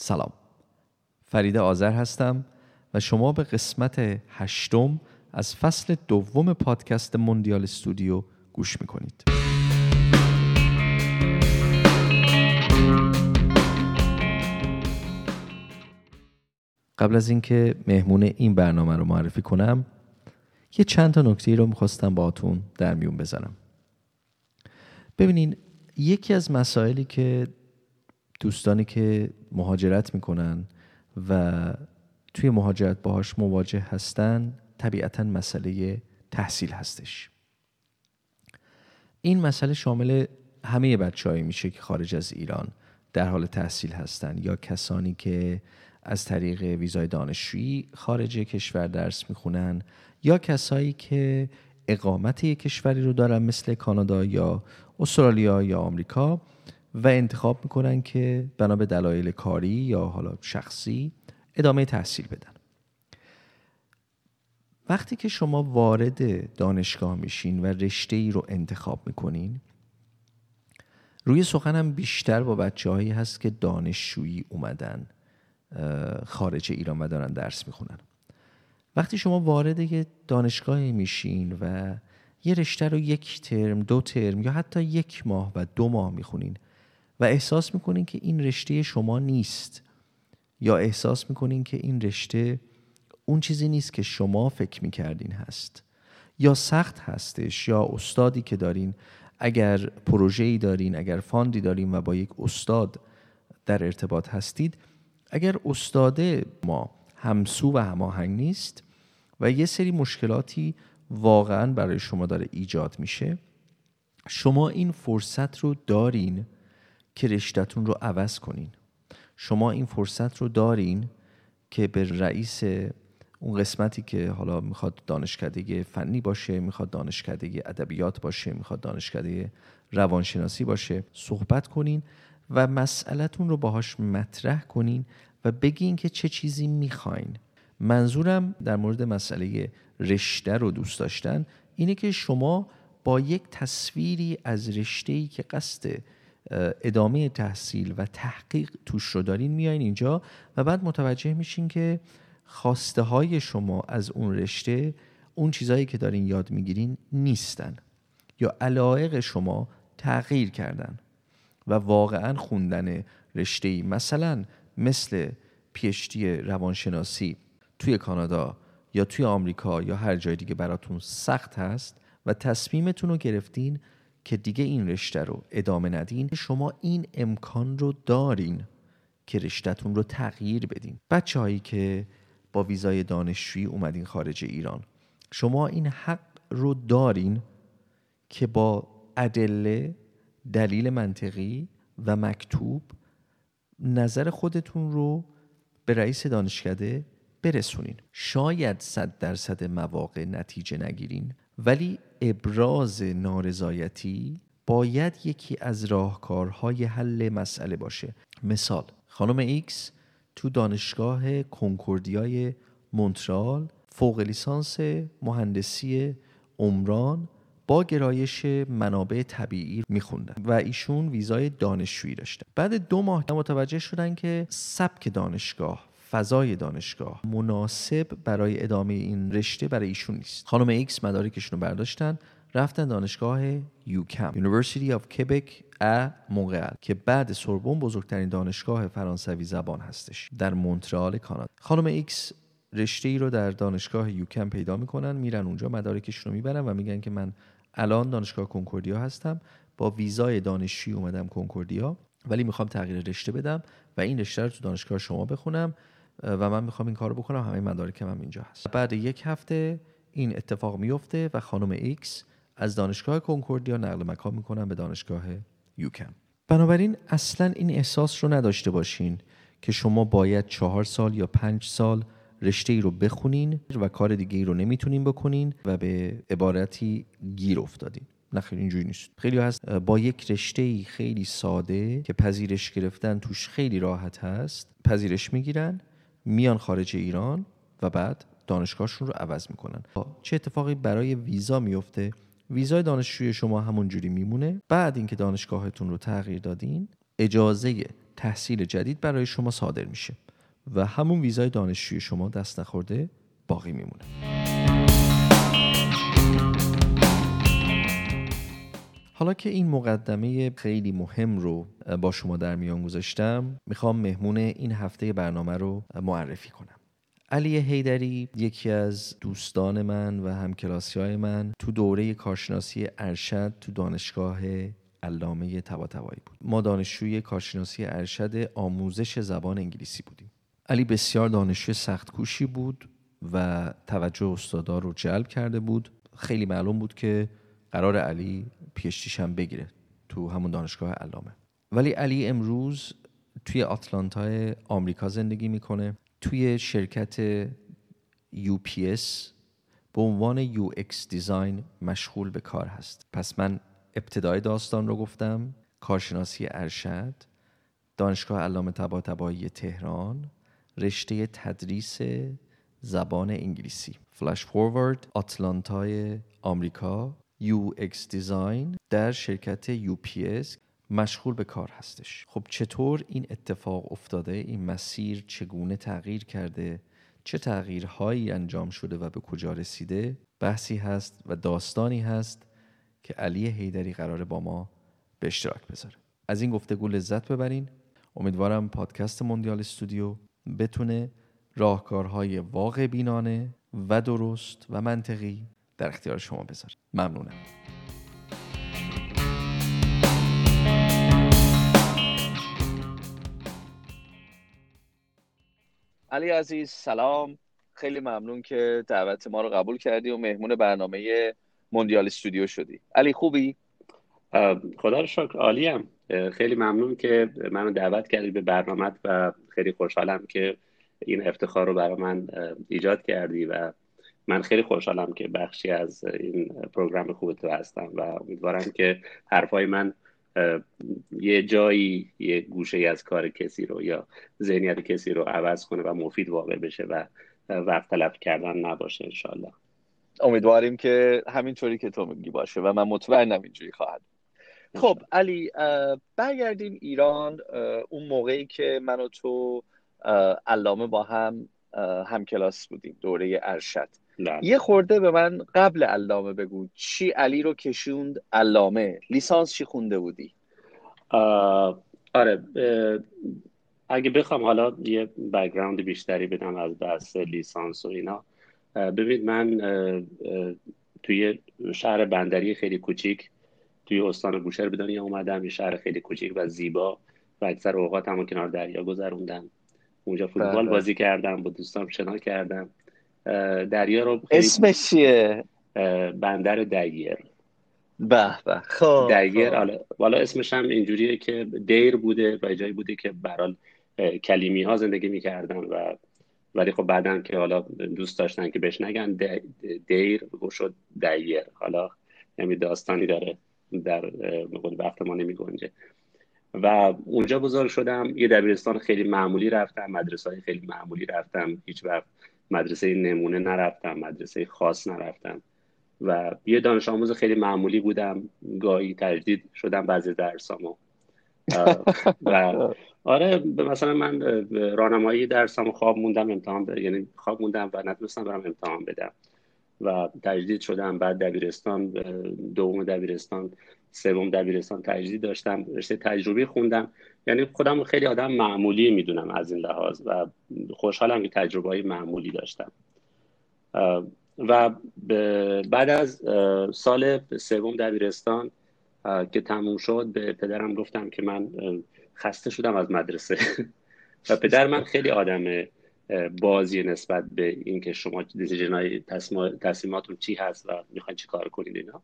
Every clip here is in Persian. سلام، فریده آذر هستم و شما به قسمت 8 از فصل 2 پادکست موندیال استودیو گوش میکنید. قبل از اینکه مهمون این برنامه رو معرفی کنم، یه چند تا نکته رو میخواستم باهاتون در میون بذارم. ببینین، یکی از مسائلی که دوستانی که مهاجرت میکنن و توی مهاجرت باهاش مواجه هستن طبیعتاً مسئله تحصیل هستش. این مسئله شامل همه بچه‌هایی میشه که خارج از ایران در حال تحصیل هستن یا کسانی که از طریق ویزای دانشجویی خارج کشور درس میخونن یا کسایی که اقامت یک کشوری رو دارن مثل کانادا یا استرالیا یا آمریکا و انتخاب میکنن که بنا به دلایل کاری یا حالا شخصی ادامه تحصیل بدن. وقتی که شما وارد دانشگاه میشین و رشته‌ای رو انتخاب میکنین، روی سخنم بیشتر با بچه‌هایی هست که دانشجویی اومدن خارج ایران و دارن درس میخونن. وقتی شما وارد یه دانشگاه میشین و یه رشته رو 1 ترم، 2 ترم یا حتی 1 ماه و 2 ماه میخونین و احساس میکنین که این رشته شما نیست یا احساس میکنین که این رشته اون چیزی نیست که شما فکر میکردین هست یا سخت هستش یا استادی که دارین، اگر پروژه‌ای دارین، اگر فاندی دارین و با یک استاد در ارتباط هستید، اگر استاد ما همسو و هماهنگ نیست و یه سری مشکلاتی واقعا برای شما داره ایجاد میشه، شما این فرصت رو دارین که رشته‌تون رو عوض کنین. شما این فرصت رو دارین که به رئیس اون قسمتی که حالا میخواد دانشکده فنی باشه، میخواد دانشکده ادبیات باشه، میخواد دانشکده روانشناسی باشه، صحبت کنین و مسئله‌تون رو باهاش مطرح کنین و بگین که چه چیزی میخواین. منظورم در مورد مسئله رشته رو دوست داشتن اینه که شما با یک تصویری از رشته‌ای که قصد ادامه تحصیل و تحقیق توش رو دارین میایین اینجا و بعد متوجه میشین که خواسته های شما از اون رشته، اون چیزایی که دارین یاد میگیرین نیستن یا علایق شما تغییر کردن و واقعا خوندن رشته‌ای مثلا مثل پی‌اچ‌دی روانشناسی توی کانادا یا توی آمریکا یا هر جای دیگه براتون سخت هست و تصمیمتون رو گرفتین که دیگه این رشته رو ادامه ندین، شما این امکان رو دارین که رشته‌تون رو تغییر بدین. بچه‌هایی که با ویزای دانشجویی اومدین خارج ایران، شما این حق رو دارین که با ادله، دلیل منطقی و مکتوب نظر خودتون رو به رئیس دانشکده برسونین. شاید 100% مواقع نتیجه نگیرین، ولی ابراز نارضایتی باید یکی از راهکارهای حل مسئله باشه. مثال، خانم ایکس تو دانشگاه کنکوردیا مونترال فوق لیسانس مهندسی عمران با گرایش منابع طبیعی میخوندن و ایشون ویزای دانشجویی داشتن. بعد 2 ماه متوجه شدن که سبک دانشگاه، فضای دانشگاه مناسب برای ادامه این رشته برای ایشون نیست. خانم ایکس مدارکشون رو برداشتن، رفتن دانشگاه یوکم، University of Quebec ا مونترال، که بعد سوربن بزرگترین دانشگاه فرانسوی زبان هستش در مونترال کانادا. خانم ایکس رشته ای رو در دانشگاه یوکم پیدا میکنن، میرن اونجا مدارکشون رو میبرن و میگن که من الان دانشگاه کنکوردیا هستم، با ویزای دانشجویی اومدم کنکوردیا، ولی میخوام تغییر رشته بدم و این رشته رو تو دانشگاه شما بخونم و من میخوام این کارو بکنم، همه مدارکم هم اینجا هست. بعد 1 هفته این اتفاق میفته و خانم ایکس از دانشگاه کنکوردیا نقل مکان میکنن به دانشگاه یوکم. بنابراین اصلا این احساس رو نداشته باشین که شما باید 4 سال یا 5 سال رشته ای رو بخونین و کار دیگه ای رو نمیتونین بکنین و به عبارتی گیر افتادین. نه، خیلی اینجوری نیست. خیلی هست با یک رشته ای خیلی ساده که پذیرش گرفتن توش خیلی راحت هست، پذیرش میگیرن، میان خارج ایران و بعد دانشگاهشون رو عوض میکنن. چه اتفاقی برای ویزا میفته؟ ویزای دانشجوی شما همون جوری میمونه. بعد اینکه دانشگاهتون رو تغییر دادین، اجازه تحصیل جدید برای شما صادر میشه و همون ویزای دانشجوی شما دست نخورده باقی میمونه. حالا که این مقدمه خیلی مهم رو با شما در میان گذاشتم، میخوام مهمون این هفته برنامه رو معرفی کنم. علی حیدری یکی از دوستان من و همکلاسی‌های من تو دوره کارشناسی ارشد تو دانشگاه علامه طباطبایی بود. ما دانشجوی کارشناسی ارشد آموزش زبان انگلیسی بودیم. علی بسیار دانشجوی سخت‌کوشی بود و توجه استادا رو جلب کرده بود. خیلی معلوم بود که قرار علی پی‌اچ‌دی‌ش هم بگیره تو همون دانشگاه علامه. ولی علی امروز توی آتلانتا آمریکا زندگی میکنه، توی شرکت UPS به عنوان UX دیزاین مشغول به کار هست. پس من ابتدای داستان رو گفتم، کارشناسی ارشد، دانشگاه علامه طباطبایی تهران، رشته تدریس زبان انگلیسی. فلاش فوروارد، آتلانتای آمریکا، UX دیزاین در شرکت UPS مشغول به کار هستش. خب چطور این اتفاق افتاده؟ این مسیر چگونه تغییر کرده؟ چه تغییرهایی انجام شده و به کجا رسیده؟ بحثی هست و داستانی هست که علی حیدری قراره با ما به اشتراک بذاره. از این گفتگو لذت ببرین. امیدوارم پادکست موندیال استودیو بتونه راهکارهای واقع بینانه و درست و منطقی در اختیار شما بذاره. ممنونم. علی عزیز سلام، خیلی ممنون که دعوت ما رو قبول کردی و مهمون برنامه موندیال استودیو شدی. علی خوبی؟ خدا رو شکر عالیم. خیلی ممنون که منو دعوت کردی به برنامه و خیلی خوشحالم که این افتخار رو برای من ایجاد کردی و من خیلی خوشحالم که بخشی از این پروگرام خوب تو هستم و امیدوارم که حرفای من یه جایی یه گوشه‌ای از کار کسی رو یا ذهنیت کسی رو عوض کنه و مفید واقع بشه و وقت تلف کردن نباشه انشالله. امیدواریم که همینطوری که تو میگی باشه و من مطمئنم اینجوری خواهد. خب علی، برگردیم ایران. اون موقعی که من و تو علامه با هم همکلاس بودیم دوره ارشد، یه خورده به من قبل علامه بگو چی علی رو کشوند علامه؟ لیسانس چی خونده بودی؟ آره، اگه بخوام حالا یه بک‌گراند بیشتری بدم از بحث لیسانس و اینا، ببین من توی شهر بندری خیلی کوچیک توی استان بوشهر به دنیا اومدم. یه شهر خیلی کوچیک و زیبا و اکثر اوقاتم کنار دریا گذروندم. اونجا فوتبال بازی کردم، با دوستام شنا کردم. دریا رو اسمش چیه؟ بندر دایر. به به، خب دایر. والا اسمش هم اینجوریه که دیر بوده و جایی بوده که به هر حال کلیمی ها زندگی می‌کردن و ولی خب بعدن که حالا دوست داشتن که بهش نگن دیر شد دایر. حالا یعنی داستانی داره در وقت ما نمی‌گنجه. و اونجا بزرگ شدم. یه دبیرستان خیلی معمولی رفتم، مدرسه‌ای خیلی معمولی رفتم، هیچ وقت مدرسه نمونه نرفتم، مدرسه خاص نرفتم و یه دانش آموز خیلی معمولی بودم. گاهی تجدید شدم بعضی درسامو و آره مثلا من راهنمایی درسامو خواب موندم یعنی خواب موندم و نتونستم برم امتحان بدم و تجدید شدم. بعد دبیرستان، دوم دبیرستان، سوم دبیرستان تجدید داشتم. رشته تجربی خوندم. یعنی خودم خیلی آدم معمولی میدونم از این لحاظ و خوشحالم که تجربه‌های معمولی داشتم. و بعد از سال سوم دبیرستان که تموم شد به پدرم گفتم که من خسته شدم از مدرسه و پدر من خیلی آدم بازی نسبت به این که شما دیسیژن‌های تصمیماتون چی هست و میخواین چی کار کنید اینا.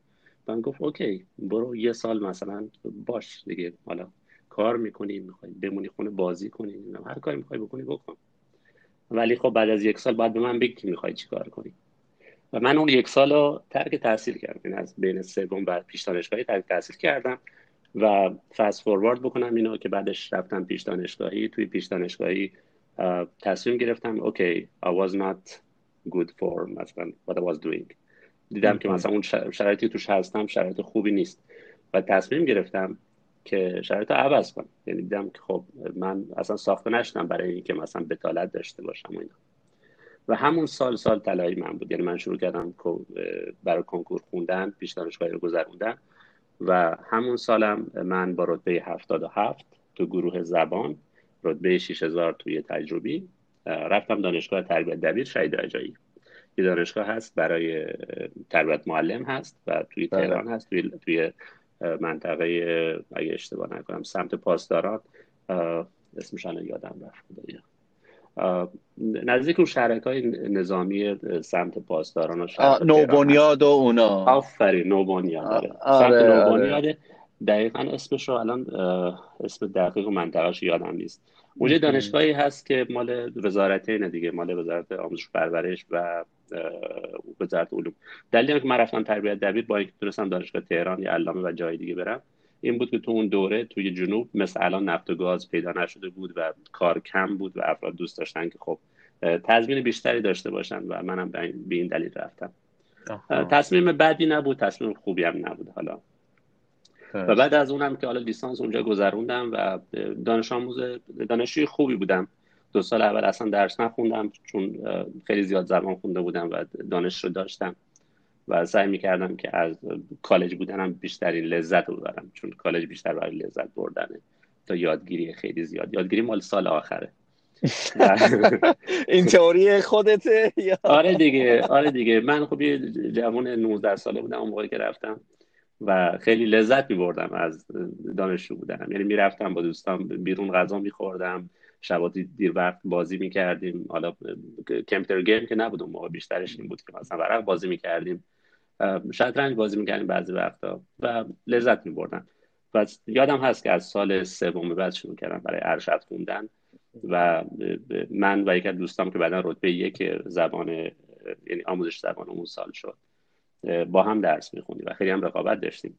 من گفت اوکی برو یه سال مثلا باش دیگه، حالا کار میکنی، میخوای بمونی خونه بازی کنی، هر کاری میخوای بکنی بکن، ولی خب بعد از یک سال باید به من بگی که میخوای چی کار کنی. و من اون یک سال رو ترک تحصیل کردم، از بین سوم بعد پیش دانشگاهی ترک تحصیل کردم و فست فوروارد بکنم اینا که بعدش رفتم پیش دانشگاهی. توی پیش دانشگاهی تصمیم گرفتم اوکی I was not good for مثلا what I was doing. دیدم که مثلا اون شرایطی توش هستم شرایط خوبی نیست و تصمیم گرفتم که شرایط رو عوض کنم. یعنی دیدم که خب من اصلا ساخته نشدم برای اینکه مثلا بتالت داشته باشم و اینا. و همون سال طلایی من بود. یعنی من شروع کردم برای کنکور خوندن، پیش دانشگاهی رو گذروندن و همون سالم من با رتبه 77 تو گروه زبان، رتبه 6000 توی تجربی، رفتم دانشگاه تربیت دبیر شهید رجایی. یه دانشگاه هست برای تربیت معلم هست و توی تهران هست، توی منطقه اگه اشتباه نکنم سمت پاسداران، اسمش الان یادم رفت، نزدیک اون شهرک‌های نظامی سمت پاسداران و شهر نوبنیاد و اونا. آفرین، نوبنیاد. سمت نوبنیاد دقیقاً اسمش رو الان اسم دقیق منطقه‌اش یادم نیست. اونجا دانشگاهی هست که مال وزارتینه دیگه، مال وزارت آموزش و پرورش و وزارت علوم. دلیل اینکه من رفتم تربیت دبیر با اینکه تونستم دانشگاه تهران یا علامه و جای دیگه برم، این بود که تو اون دوره توی جنوب مثلا الان نفت و گاز پیدا نشده بود و کار کم بود و افراد دوست داشتن که خب تضمین بیشتری داشته باشن و منم به این دلیل رفتم. تصمیم بدی نبود، تصمیم خوبی هم نبود حالا. و بعد از اونم که حالا لیسانس اونجا گذروندم و دانشجوی خوبی بودم. 2 سال اول اصلا درس نخوندم چون خیلی زیاد زبان خونده بودم و دانش رو داشتم و سعی می‌کردم که از کالج بودنم بیشترین لذت رو ببرم، چون کالج بیشتر برای لذت بردنه تا یادگیری خیلی زیاد. یادگیری مال سال آخره. این تئوری خودته یا آره دیگه من خب یه جوان 19 ساله بودم اون موقعی که رفتم و خیلی لذت می‌بردم از دانشجو بودنم. یعنی می‌رفتم با دوستام بیرون غذا می‌خوردم، شبا دیر وقت بازی می‌کردیم. حالا کمپیوتر گیم که نبود اون موقع، بیشترش این بود که مثلا ورق بازی می‌کردیم، شطرنج بازی می‌کردیم بعضی وقتا و لذت می‌بردم. و یادم هست که از سال 3 بعد شروع کردم برای ارشد خوندن و من و یک از دوستام که بعداً رتبه 1 زبان، یعنی آموزش زبان اون سال شد، با هم درس می‌خوندیم و خیلی هم رقابت داشتیم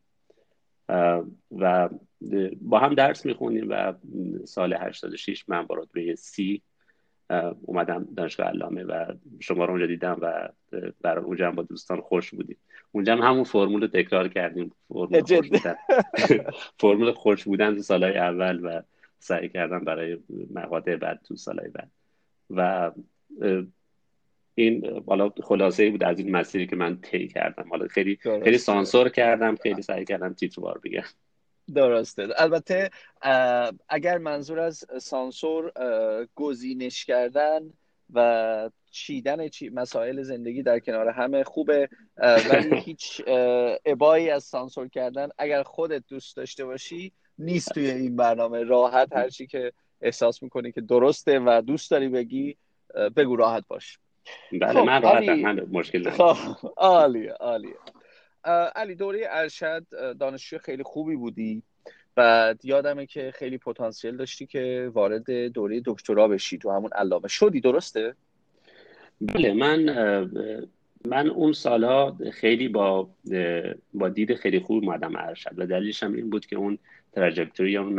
و با هم درس می‌خوندیم و سال 86 من با رتبه C اومدم دانشگاه علامه و شما رو اونجا دیدم و برای اونجا هم با دوستان خوش بودیم. اونجا هم همون فرمول رو تکرار کردیم، فرمول خوش بودن تو سالهای اول و سعی کردم برای مقاطع بعد تو سالهای بعد. و این حالا خلاصه‌ای بود از این مسیری که من طی کردم. حالا خیلی خیلی سانسور کردم، خیلی سعی کردم تیتروار بگم. درسته. البته اگر منظور از سانسور گزینش کردن و چیدن مسائل زندگی در کنار همه خوبه، ولی هیچ ابایی از سانسور کردن اگر خودت دوست داشته باشی نیست. توی این برنامه راحت هر چی که احساس می‌کنی که درسته و دوست داری بگی بگو، راحت باش. بله من راحتم، من مشکل ندارم. عالیه. علی، دوره ارشد دانشجو خیلی خوبی بودی و یادمه که خیلی پتانسیل داشتی که وارد دوره دکترا بشی، تو همون علامه شدی، درسته؟ بله، من اون سالها خیلی با دید خیلی خوب اومدم ارشد و دلیلش هم این بود که اون تراجکتوری یا اون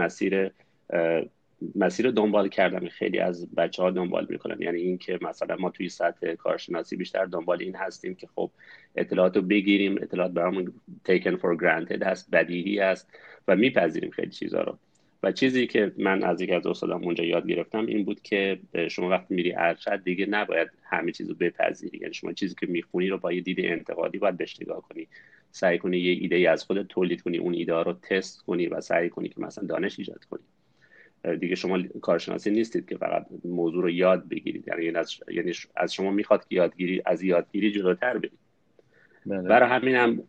مسیر رو دنبال کردم. خیلی از بچه‌ها دنبال می‌کنن، یعنی این که مثلا ما توی سطح کارشناسی بیشتر دنبال این هستیم که خب اطلاعات رو بگیریم، اطلاعات برامون taken for granted هست، بدیهی هست و میپذیریم خیلی چیزا رو. و چیزی که من از یکی از استادام اونجا یاد گرفتم این بود که شما وقتی میری ارشد دیگه نباید همه چیزو بپذیری، یعنی شما چیزی که میخونی رو با یه دید انتقادی باید بهش نگاه کنی، سعی کنی یه ایده‌ای از خودت تولید کنی، اون ایده رو تست کنی و سعی کنی که مثلا دانش ایجاد کنی. دیگه شما کارشناسی نیستید که فقط موضوع رو یاد بگیرید، یعنی از شما میخواد که یادگیری جلوتر برید. برای همین هم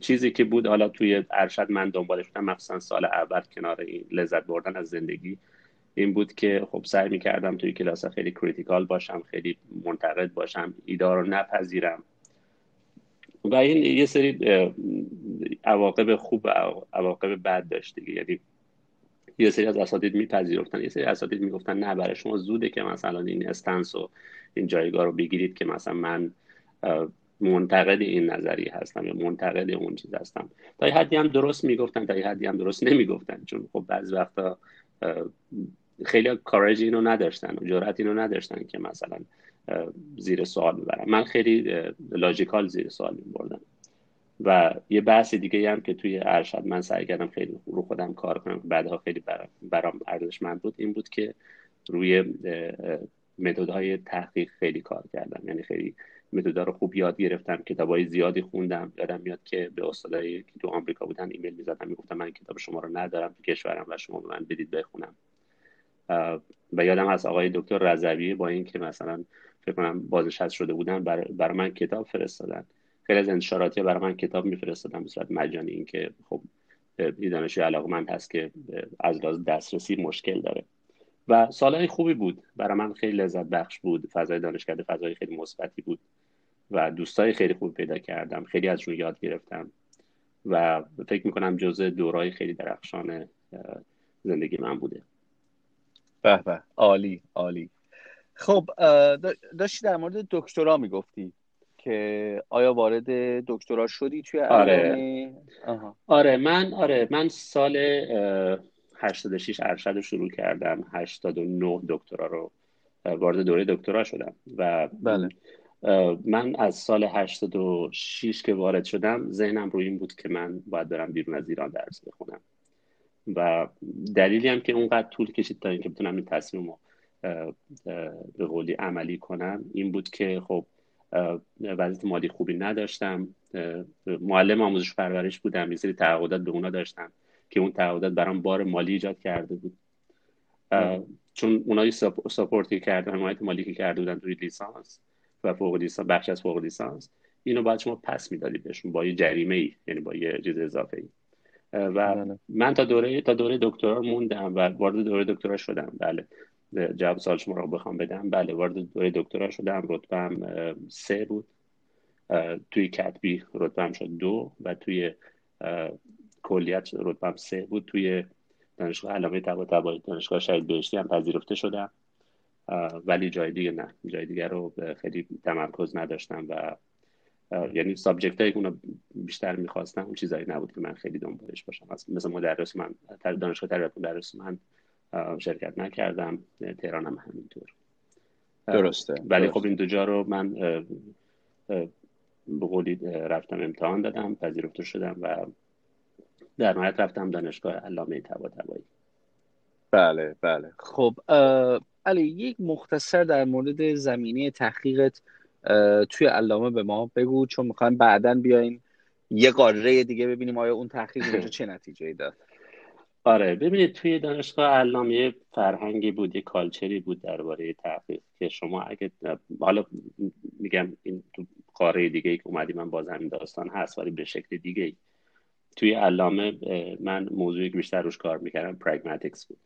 چیزی که بود حالا توی ارشد من دنبالش بودم، مخصوصا سال اول کنار این لذت بردن از زندگی، این بود که خب سعی میکردم توی کلاس خیلی کریتیکال باشم، خیلی منتقد باشم، ایده رو نپذیرم و این یه سری عواقب خوب و عواقب بد داشت دیگه. یعنی یه سری از اساتید میپذیرفتن، یه سری اساتید میگفتن نه برای شما زوده که مثلا این استنس و این جایگاه رو بگیرید که مثلا من منتقد این نظریه هستم یا منتقد اون چیز هستم. تا یه حدی هم درست میگفتن، تا یه حدی هم درست نمیگفتن، چون خب بعضی وقتا خیلی کارج اینو نداشتن و جرأت اینو نداشتن که مثلا زیر سوال ببرن. من خیلی لاجیکال زیر سوال میبردم و یه بحث دیگه هم که توی ارشد من سعی کردم خیلی رو خودم کار کنم که بعدها خیلی برام ارزشمند بود، این بود که روی متدهای تحقیق خیلی کار کردم، یعنی خیلی متدا رو خوب یاد گرفتم، کتابای زیادی خوندم. یادم میاد که به استادایی که تو آمریکا بودن ایمیل می‌زدم، میگفتم من کتاب شما رو ندارم تو کشورم و شما به من بدید بخونم. و یادم هست آقای دکتر رضوی با این که مثلا فکر کنم بازنشسته شده بودن برای من کتاب فرستادن، خیلی از انتشاراتی برای من کتاب میفرستادن به صورت مجانی، این که خب این دانشجوی علاقه‌مند هست که از لحاظ دسترسی مشکل داره. و سالهای خوبی بود، برای من خیلی لذت بخش بود، فضای دانشکده فضای خیلی مثبتی بود و دوستای خیلی خوب پیدا کردم، خیلی ازشون یاد گرفتم و فکر می‌کنم جزء دوره‌های خیلی درخشان زندگی من بوده. به به، عالی عالی. خب داشتی در مورد دکترا میگفتی که آیا وارد دکترا شدی توی علامه؟ آره من سال 86 ارشد رو شروع کردم، 89 دکترا رو وارد دوره دکترا شدم و بله. من از سال 86 که وارد شدم ذهنم روی این بود که من باید برم بیرون از ایران درس بخونم و دلیلی هم که اونقدر طول کشید تا اینکه بتونم این تصمیم رو به قولی عملی کنم این بود که خب وضعیت مالی خوبی نداشتم، معلم آموزش پرورش بودم، یه سری تعهدات به اونا داشتم که اون تعهدات برام بار مالی ایجاد کرده بود، چون اونایی ساپورتی کردن، حمایت مالی که کرده بودن توی لیسانس و فوق لیسانس، بخش از فوق لیسانس، اینو بعد شما پس میدادید بهشون با یه جریمه ای، یعنی با یه چیز اضافه ای. و من تا دوره دکترا موندم و وارد دوره دکترا شدم. بله، جواب سوال شما رو بخوام بدم، بله وارد دوره دکترا شدم، رتبه‌ام 3 بود، توی کتبی رتبه‌ام شد 2 و توی کلیت رتبه‌ام 3 بود. توی دانشگاه علامه طباطبایی دانشگاه شهید بهشتی هم پذیرفته شدم ولی جای دیگه نه، جای دیگه رو خیلی تمرکز نداشتم و یعنی سابجکت هایی که اونا بیشتر میخواستم اون چیزایی نبود که من خیلی دنبالش باشم. مثلا مدرس من دانشگاه تربیت دبیر من شرکت نکردم، تهران هم همینطور. درسته. ولی خب این دو جا رو من به قولی رفتم امتحان دادم، پذیرفته شدم و در نهایت رفتم دانشگاه علامه طباطبایی. بله بله. خب علی، یک مختصر در مورد زمینه تحقیقت توی علامه به ما بگو، چون میخوایم بعداً بیایم یه قاره دیگه ببینیم آیا اون تحقیق اونجا چه نتیجه‌ای داد. آره ببینید، توی دانشگاه علامه فرهنگی بود، یه کالچری بود درباره تحقیق که شما اگه حالا میگم این تو قاره دیگه‌ای که اومدی من باز همین داستان هست ولی به شکل دیگه‌ای. توی علامه من موضوعی که بیشتر روش کار میکردم pragmatics بود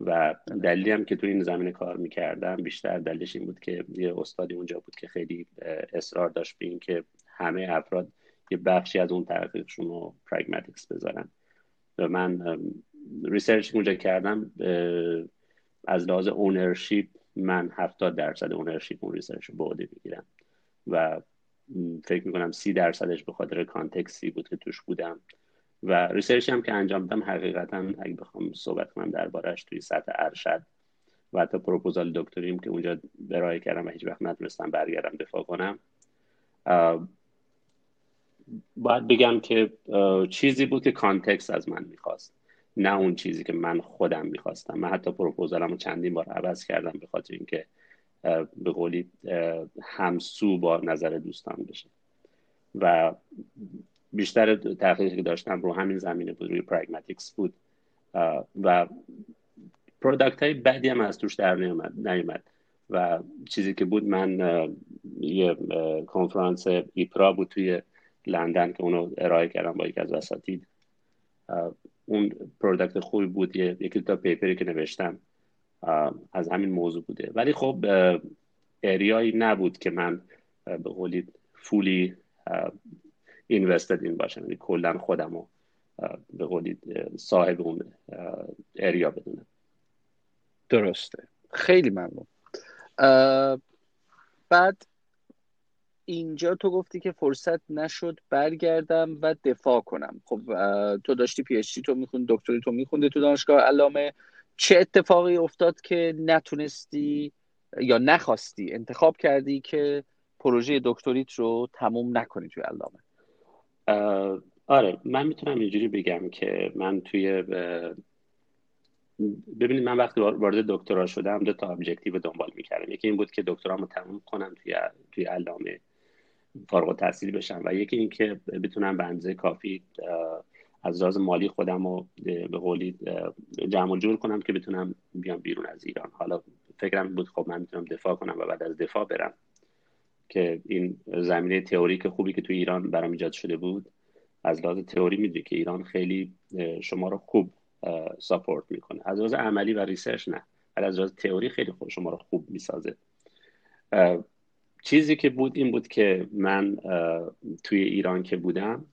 و دلیلی هم که توی این زمینه کار میکردم بیشتر دلیلش این بود که یه استادی اونجا بود که خیلی اصرار داشت به این که همه افراد یه بخشی از اون تحقیقشون رو pragmatics بذارن و من ریسرچ اونجا کردم. از لحاظ اونرشیپ من 70% اونرشیپ اون ریسرچ رو به عهده میگیرم و فکر میکنم 30% به خاطر کانتکستی بود که توش بودم و ریسرچی هم که انجام دادم حقیقتا اگه بخوام صحبت کنم درباره‌اش توی سطح ارشد و حتی پروپوزال دکتریم که اونجا ارائه کردم و هیچ وقت نتونستم برگردم دفاع کنم، باید بگم که چیزی بود که کانتکست از من میخواست، نه اون چیزی که من خودم میخواستم. من حتی پروپوزالمو چندین بار عوض کردم به خاطر اینکه به قولی همسو با نظر دوستان بشه و بیشتر تحقیقی که داشتم رو همین زمینه بود، روی پرگماتیکس بود و پروداکت های بدی هم از توش در نیامد و چیزی که بود، من یه کنفرانس ایپرا بود توی لندن که اونو ارائه کردم با یکی از اساتید، اون پروداکت خوبی بود، یکی تا پیپری که نوشتم از همین موضوع بوده ولی خب اریایی نبود که من به قولی فولی اینوستد این باشم، یعنی کلا خودم رو به قولی صاحب اون اریا بدونم. درسته، خیلی ممنون. بعد اینجا تو گفتی که فرصت نشد برگردم و دفاع کنم. خب تو داشتی پی اچ دی تو میخوندی، دکتری تو میخوندی تو دانشگاه علامه، چه اتفاقی افتاد که نتونستی یا نخواستی، انتخاب کردی که پروژه دکتریت رو تموم نکنی توی علامه؟ آره من میتونم اینجوری بگم که من توی ببینید من وقتی وارد دکترا شدم دو تا ابجکتیو دنبال میکردم. یکی این بود که دکترامو تموم کنم توی علامه فارغ التحصیل بشم و یکی این که بتونم به اندازه کافی از لحاظ مالی خودم رو به قولی جمع و جور کنم که بتونم بیام بیرون از ایران. حالا فکرم بود خب من میتونم دفاع کنم و بعد از دفاع برم، که این زمینه تئوریک خوبی که توی ایران برام ایجاد شده بود از لحاظ تئوری میدونی که ایران خیلی شما رو خوب ساپورت میکنه، از لحاظ عملی و ریسرچ نه، ولی از لحاظ تئوری خیلی خوب شما رو خوب میسازه. چیزی که بود این بود که من توی ایران که بودم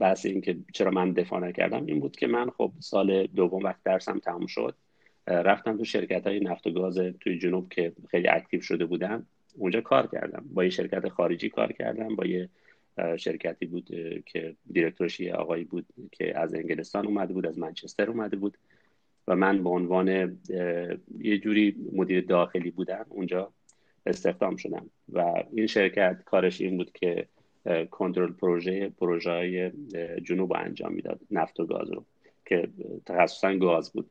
بس این که چرا من دفاع نکردم این بود که من خب سال دوم وقت درسم تموم شد رفتم تو شرکت های نفت و گاز توی جنوب که خیلی اکتیو شده بودن اونجا کار کردم. با یه شرکت خارجی کار کردم، با یه شرکتی بود که دیرکتورش یه آقایی بود که از انگلستان اومده بود، از منچستر اومده بود و من به عنوان یه جوری مدیر داخلی بودم اونجا استخدام شدم و این شرکت کارش این بود که کنترل پروژه جنوب انجام میداد، نفت و گاز رو که تخصصاً گاز بود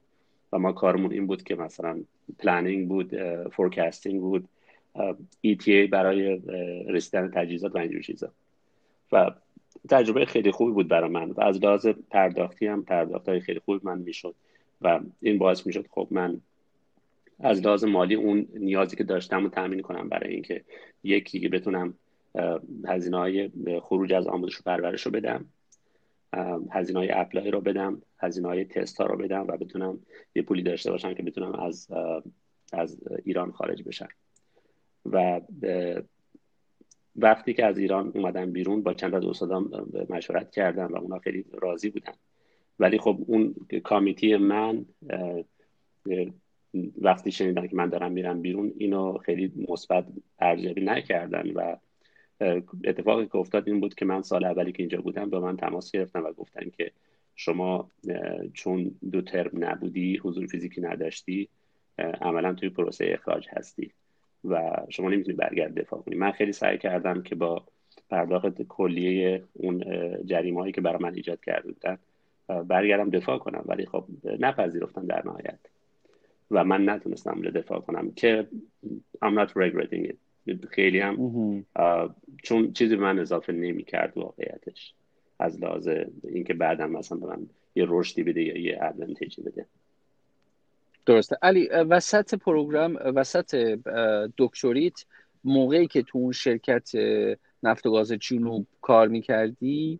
و ما کارمون این بود که مثلا پلنینگ بود، فورکاستینگ بود، ETA برای رسیدن تجهیزات و اینجور چیزا و تجربه خیلی خوبی بود برای من و از لحاظ پرداختی هم پرداختای خیلی خوب من میشد و این باعث میشد خب من از لحاظ مالی اون نیازی که داشتم رو تامین کنم برای اینکه یکی که بتونم هزینه‌های خروج از آموزش و پرورش رو بدم، هزینه‌های اپلای رو بدم، هزینه‌های تست‌ها رو بدم و بتونم یه پولی داشته باشم که بتونم از ایران خارج بشم. و وقتی که از ایران اومدم بیرون با چند از استادام مشورت کردم و اونا خیلی راضی بودن، ولی خب اون کامیتی من وقتی شنیدن که من دارم میرم بیرون اینو خیلی مثبت ارزیابی نکردن و اتفاقی که افتاد این بود که من سال اولی که اینجا بودم با من تماس گرفتن و گفتن که شما چون دو ترم نبودی، حضور فیزیکی نداشتی، عملا توی پروسه اخراج هستی و شما نمیتونی برگرد دفاع کنی. من خیلی سعی کردم که با پرداخت کلیه اون جریمه‌هایی که برای من ایجاد کرده بودن برگردم دفاع کنم، ولی خب نپذیرفتن در نهایت و من نتونستم اونجا دفاع کنم که I'm not regretting it خیلی هم چون چیزی به من اضافه نمی کرد واقعیتش از لحاظ اینکه بعدا مثلا به من یه رشدی بده یا یه ادوانتیجی بده. درسته. علی وسط پروگرام، وسط دکتریت، موقعی که تو اون شرکت نفت و گاز جنوب کار میکردی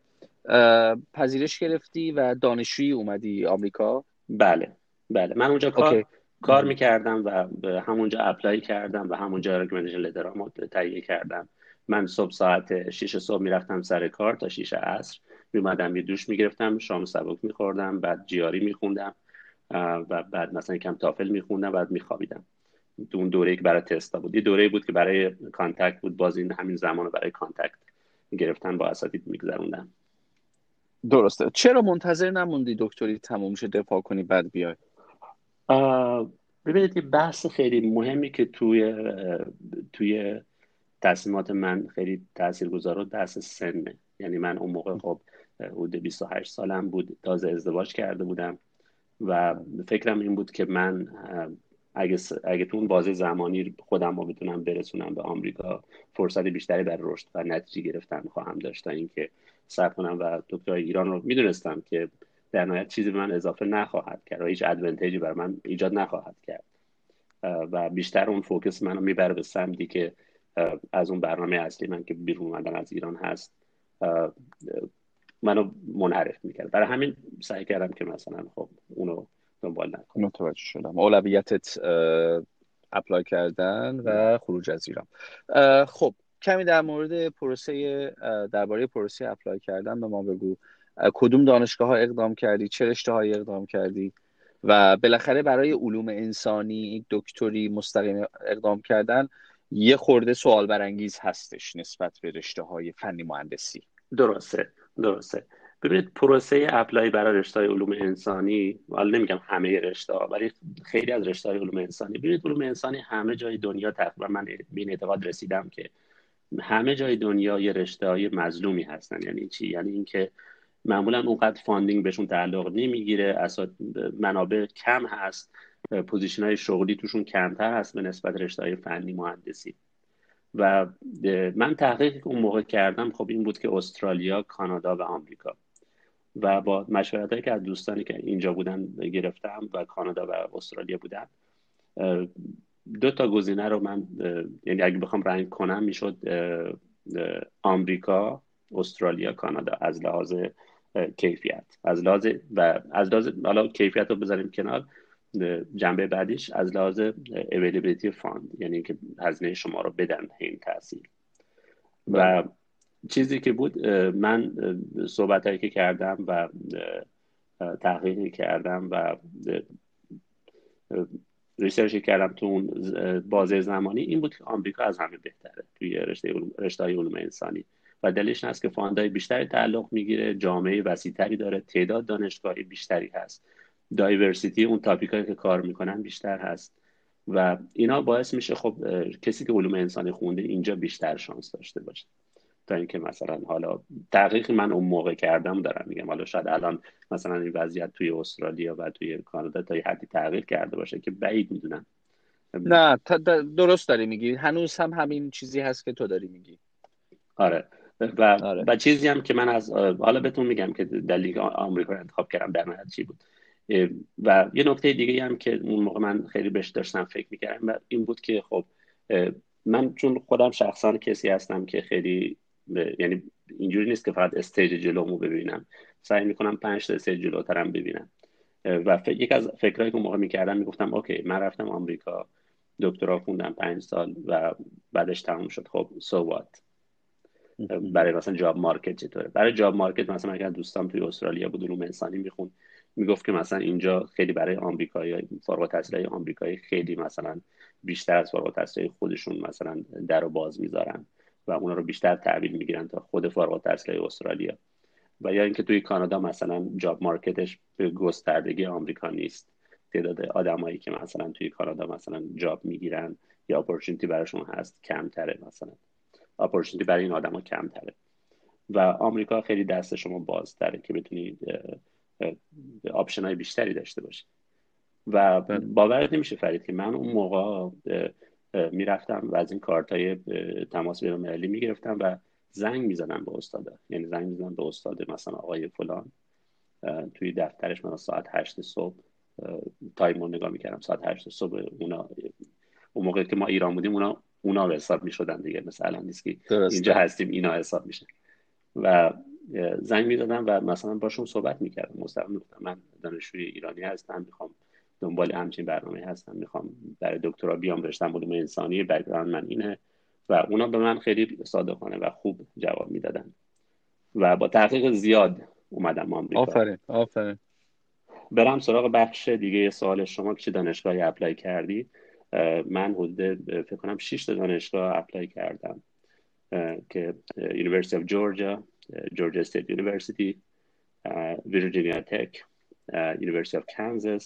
پذیرش گرفتی و دانشجویی اومدی آمریکا؟ بله من اونجا کار میکردم و همونجا اپلای کردم و همونجا رکمندیشن لترامو تهیه کردم. من صبح ساعت 6 صبح میرفتم سر کار تا 6 عصر میومدم، یه دوش میگرفتم، شام سبک میخوردم، بعد جیاری میخوندم و بعد مثلا یکم تافل میخوندم، بعد میخوابیدم. تو اون دوره‌ای که برای تستا بود، یه دوره‌ای بود که برای کانتکت بود، باز این همین زمانو برای کانتکت گرفتن با اساتید میگذروندم. درسته. چرا منتظر نموندی دکتری تموم شه دفاع کنی بعد بیای؟ ببینید که بحث خیلی مهمی که توی تصمیمات من خیلی تاثیرگذار بود بحث سنه. یعنی من اون موقع خب حدود 28 سالم بود، تازه ازدواج کرده بودم و فکرم این بود که من اگه تو اون بازه زمانی خودم رو بتونم برسونم به آمریکا فرصت بیشتری برای رشد و نتیجه گرفتن خواهم داشت تا اینکه صبر کنم و دکترای ایران رو میدونستم که در نهایت چیزی به من اضافه نخواهد کرد و هیچ ادوانتیجی برای من ایجاد نخواهد کرد و بیشتر اون فوکس منو میبره به سمتی که از اون برنامه اصلی من که بیرون اومدن از ایران هست منو منحرف میکرد. برای همین سعی کردم که مثلا خب اونو دنبال نکنم. متوجه شدم. اولویتت اپلای کردن و خروج از ایران. خب کمی در مورد پروسه، درباره پروسه اپلای کردن به ما بگو. کدوم دانشگاه ها اقدام کردی؟ چه رشته هایی اقدام کردی؟ و بالاخره برای علوم انسانی دکتری مستقیم اقدام کردن یه خورده سوال برانگیز هستش نسبت به رشته های فنی مهندسی. درسته. ببینید پروسه اپلای برای رشته های علوم انسانی، حالا نمیگم همه رشته ها ولی خیلی از رشته های علوم انسانی، ببینید علوم انسانی همه جای دنیا تقریبا من به این اعتقاد رسیدم که همه جای دنیا یه رشته‌های مظلومی هستن. یعنی چی؟ یعنی اینکه معمولا اونقدر فاندینگ بهشون تعلق نمیگیره، اساس منابع کم هست، پوزیشن‌های شغلی توشون کمتر هست به نسبت رشته‌های فنی مهندسی. و من تحقیقی که اون موقع کردم خب این بود که استرالیا، کانادا و آمریکا، و با مشورتایی که از دوستانی که اینجا بودن گرفتم و کانادا و استرالیا بودن، دو تا گزینه رو من، یعنی اگه بخوام رنگ کنم، میشد آمریکا، استرالیا، کانادا از لحاظ کیفیت، از لحاظ و از لحاظ حالا کیفیت رو بذاریم کنار، جنبه بعدیش از لحاظ availability fund، یعنی اینکه هزینه شما رو بدن این تحصیل. و چیزی که بود، من صحبتایی که کردم و تحقیقی کردم و ریسرچی کردم تو اون بازه زمانی این بود که آمریکا از همه بهتره توی رشته‌های علوم انسانی، و دلیلش این است که فاندهای بیشتری تعلق میگیره، جامعه وسیع‌تری داره، تعداد دانشگاهی بیشتری هست، دایورسیتی اون تاپیکایی که کار میکنن بیشتر هست، و اینا باعث میشه خب کسی که علوم انسانی خونده اینجا بیشتر شانس داشته باشه تا اینکه مثلا، حالا تحقیق من اون موقع کردم دارم میگم، حالا شاید الان مثلا این وضعیت توی استرالیا و توی کانادا تا یه حدی تغییر کرده باشه که بعید میدونم. نه درست داری میگی، هنوز هم همین چیزی هست که تو داری میگی. آره و آره. و چیزی هم که من از حالا بهتون میگم که دلیل آمریکا رو انتخاب کردم در نهایت چی بود. و یه نکته دیگه هم که اون موقع من خیلی بهش داشتم فکر میکردم و این بود که خب من چون خودم شخصا کسی هستم که خیلی یعنی اینجوری نیست که فقط استیج جلومو ببینم، سعی میکنم 5 تا استیج جلوترم ببینم. و یک از فکرایی که اون موقع میکردم میگفتم اوکی من رفتم آمریکا دکترا خوندم 5 سال و بعدش تموم شد، خب سو وات، برای مثلا جاب مارکت چطوره؟ برای جاب مارکت مثلا اگر دوستام توی استرالیا بود علوم انسانی میخوند، میگفت که مثلا اینجا خیلی برای آمریکایی‌ها، فارغ التحصیلای آمریکایی خیلی مثلا بیشتر از فارغ التحصیلای خودشون مثلا درو باز میذارن و اونا رو بیشتر تحویل میگیرن تا خود فارغ التحصیلای استرالیا. و یا اینکه توی کانادا مثلا جاب مارکتش به گستردگی آمریکا نیست، تعداد آدمایی که مثلا توی کانادا مثلا جاب میگیرن یا اپورتونتی براشون هست کمتره، مثلا اپورتونتی برای این آدما کمتره. و آمریکا خیلی دست شما بازتره که بتونید آپشن‌های بیشتری داشته باشه. و باورت نمیشه فرید که من اون موقع میرفتم و از این کارت‌های تماس بین‌المللی میگرفتم و زنگ میزدم به استادا، یعنی زنگ میزدم به استاد مثلا آقای فلان توی دفترش، من ساعت 8 صبح تایمو نگاه میکردم، ساعت 8 صبح اونا، اون موقع که ما ایران بودیم اونا به حساب میشدن دیگه، مثلا نیست که اینجا هستیم اینا حساب میشن. و زنگ میدادم و مثلا باشون صحبت میکردم، مستقیم میگفتم من دانشجوی ایرانی هستم، میخوام دنبال همچین برنامه هستم، میخوام برای دکترا بیام، رشته‌ام علوم انسانی، بک‌گراند من اینه. و اونا به من خیلی صادقانه و خوب جواب میدادن و با تحقیق زیاد اومدم آمریکا. آفرین. برم سراغ بخش دیگه سوال شما که چه دانشگاهی اپلای کردی. من حدود فکر کنم 6 تا دانشگاه اپلای کردم که University of Georgia، Georgia State University، Virginia Tech، University of Kansas،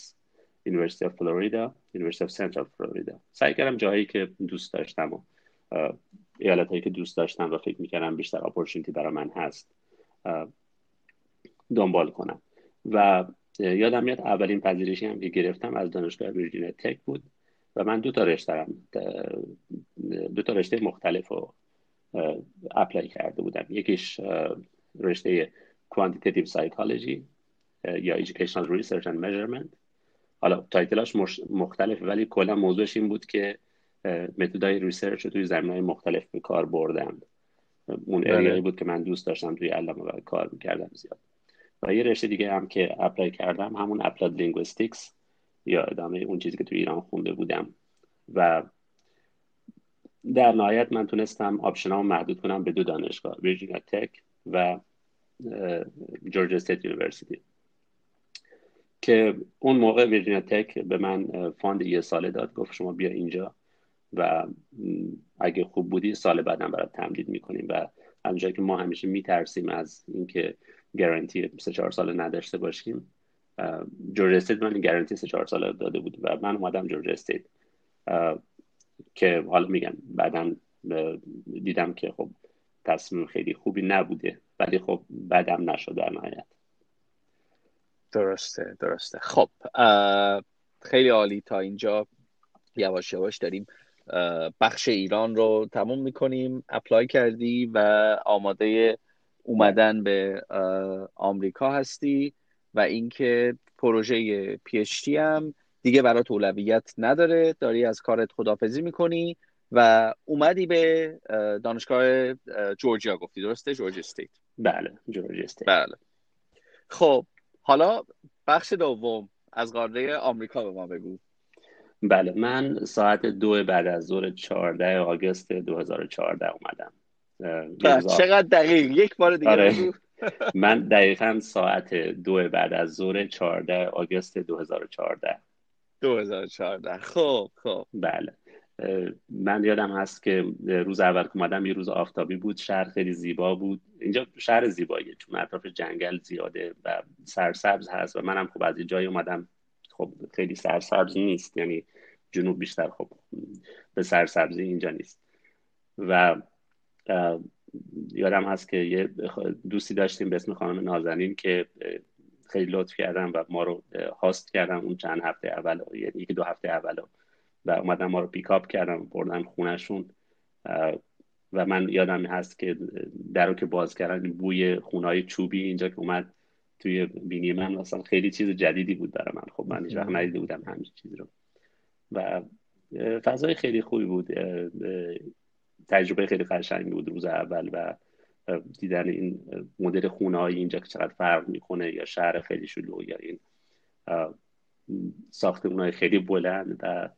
University of Florida، University of Central Florida. سعی کردم جایی که دوست داشتم و ایالتایی که دوست داشتم و فکر می‌کردم بیشتر اپورتونتی برای من هست دنبال کنم. و یادم میاد اولین پذیرشی هم که گرفتم از دانشگاه ویرجینیا تک بود و من دو تا رشته مختلف رو اپلای کرده بودم. یکیش رشته quantitative psychology یا educational research and measurement، حالا تایتلاش مختلفه ولی کلا موضوعش این بود که متدای ریسرچ رو توی زمینه‌های مختلف به کار بردن. اون اریایی بود که من دوست داشتم توی علامه و کار می‌کردم زیاد. و یه رشته دیگه هم که اپلای کردم همون applied linguistics یا ادامه اون چیزی که توی ایران خونده بودم. و در نهایت من تونستم آپشنامو محدود کنم به 2 دانشگاه، ویرجینیا تک و جورجیا استیت یونیورسیتی، که اون موقع ویرجینیا تک به من فاند 1 ساله داد، گفت شما بیا اینجا و اگه خوب بودی سال بعدم برات تمدید میکنیم. و همونجایی که ما همیشه میترسیم از اینکه گارانتی 3-4 ساله نداشته باشیم، جورجیا استیت من گارانتی 3-4 ساله داده بود و من اومدم جورجیا استیت، که حالا میگم بعدم دیدم که خب تصمیم خیلی خوبی نبوده، ولی خب بدم نشد در نهایت. درسته. خب خیلی عالی، تا اینجا یواش یواش داریم بخش ایران رو تموم میکنیم. اپلای کردی و آماده اومدن به آمریکا هستی و اینکه پروژه پی اچ دی هم دیگه برات اولویت نداره، داری از کارت خداحافظی میکنی و اومدی به دانشگاه جورجیا، گفتی درسته؟ جورجیا استیت. بله، جورجیا استیت. بله. خب حالا بخش دوم از قاره آمریکا به ما بگو. بله، من ساعت 2 بعد از ظهر 14 آگوست 2014 اومدم. چقدر دقیق، یک بار دیگه. آره. من دقیقاً ساعت 2 بعد از ظهر 14 آگوست 2014. خب بله، من یادم هست که روز اول که اومدم یه روز آفتابی بود، شهر خیلی زیبا بود. اینجا شهر زیباییه چون اطراف جنگل زیاده و سرسبز هست و منم خب از یه جایی اومدم خب خیلی سرسبز نیست، یعنی جنوب بیشتر خب به سرسبزی اینجا نیست. و یادم هست که یه دوستی داشتیم به اسم خانم نازلین که خیلی لطف کردن و ما رو هاست کردن اون چند هفته اول، یعنی 1-2 هفته اول و اومدن ما رو پیکاپ کردن و بردن خونهشون. و من یادم هست که در رو که باز کردن بوی خونهای چوبی اینجا که اومد توی بینی من اصلا خیلی چیز جدیدی بود برای من. خب من هیچ وقت ندیده بودم همین چیز رو و فضای خیلی خوبی بود، تجربه خیلی قشنگی بود روز اول و دیدن این مدل خونه‌های اینجا که چقدر فرق میکنه، یا شهر خیلی شلوغ یا این ساختمون‌های خیلی بلند. و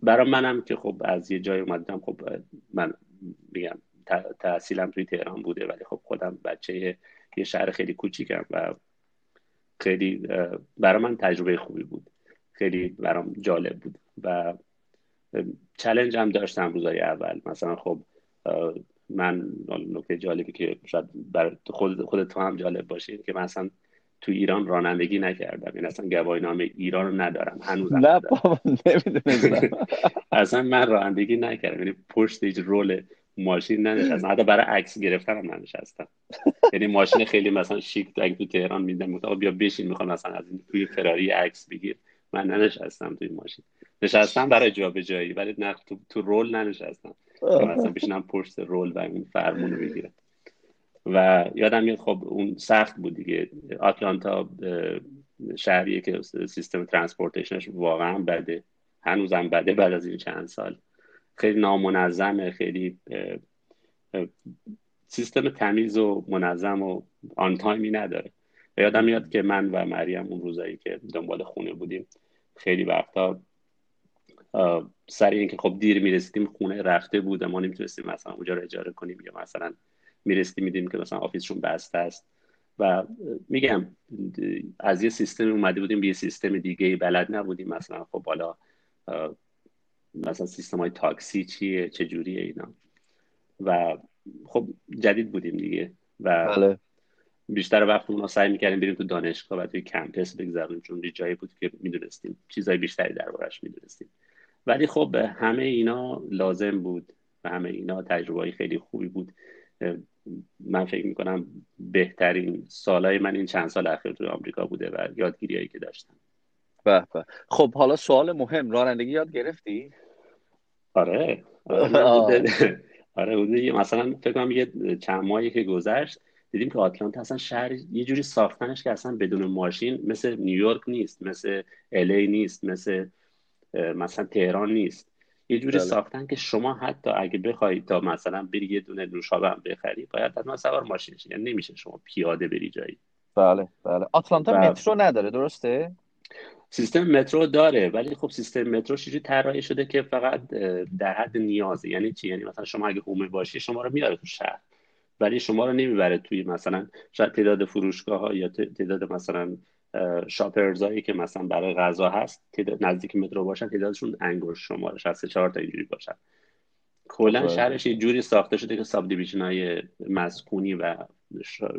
برای منم که خب از یه جای اومدم، خب من میگم تحصیلم توی تهران بوده ولی خب خودم بچه یه شهر خیلی کوچیکم و خیلی برای من تجربه خوبی بود، خیلی برام جالب بود و چالش هم داشتم روزای اول. مثلا خب من نکته جالبی که شاید برای خودت تو هم جالب باشه که من اصلا تو ایران رانندگی نکردم، یعنی اصلا گواهینامه ایران رو ندارم هنوزم. نه بابا نمیدونم. اصلا من رانندگی نکردم، یعنی پشت هیچ رول ماشین ننشستم، حتی برای عکس گرفتن هم ننشستم. یعنی ماشین خیلی مثلا شیک اگه تو تهران میدیدم میگفتم بیا بشین میخوام مثلا از این توی فراری عکس بگیر، من ننشستم توی ماشین. نشستم برای جابجایی ولی نه تو رول ننشستم، مثلا بشینم پشت رول و این فرمون رو بگیرم. و یادم میاد خب اون سخت بود دیگه. آتلانتا شهریه که سیستم ترانسپورتیشنش واقعا بده، هنوزم بده بعد از این چند سال. خیلی نامنظمه، خیلی سیستم تمیز و منظم و آن تایمی نداره. یادم میاد که من و مریم اون روزایی که دنبال خونه بودیم خیلی وقتا سر این که خب دیر میرسیدیم خونه رفته بود، ما نمیتونستیم مثلا اونجا رو اجاره کنیم، یا مثلا میرسیدیم میدیم که مثلا آفیسشون بسته است. و میگم از یه سیستم اومده بودیم به یه سیستم دیگه بلد نبودیم. مثلا خب حالا مثلا سیستم های تاکسی چیه، چجوریه اینا، و خب جدید بودیم دیگه و بله. بیشتر وقت اونا سعی میکردیم بریم تو دانشگاه و توی کمپس بگذاریم، چون جایی بود که میدونستیم چیزای بیشتری دربارش میدونستیم. ولی خب همه اینا لازم بود و همه اینا تجربه‌ای خیلی خوبی بود. من فکر میکنم بهترین سالای من این چند سال اخیر توی آمریکا بوده و یادگیریایی که داشتم. به به. خب حالا سوال مهم، رانندگی یاد گرفتی؟ آره. مثلا فکر کنم یه چند ماهی که گذشت دیدیم که آتلانتا اصلا شهر یه جوری ساختنش که اصلا بدون ماشین مثل نیویورک نیست، مثل الی نیست، مثل مثلا تهران نیست. یه جوری ساختن که شما حتی اگه بخوایی تا مثلا بری یه دونه نوشابه هم بخری باید حتما سوار ماشین شی، یعنی نمیشه شما پیاده بری جایی. بله. آتلانتا مترو نداره درسته؟ سیستم مترو داره ولی خب سیستم مترو چیزی طراحی شده که فقط در حد نیازه. یعنی چی؟ یعنی مثلا شما اگه هومه باشی شما رو میاره تو شهر ولی شما رو نمیبره توی مثلا شاید تعداد فروشگاه‌ها یا تعداد مثلا شاپرزایی که مثلا برای غذا هست نزدیک مترو باشن، تعدادشون انگشت شمارش 64 تا اینجوری باشن. کلا شهرش یه جوری ساخته شده که ساب دیویژن‌های مسکونی و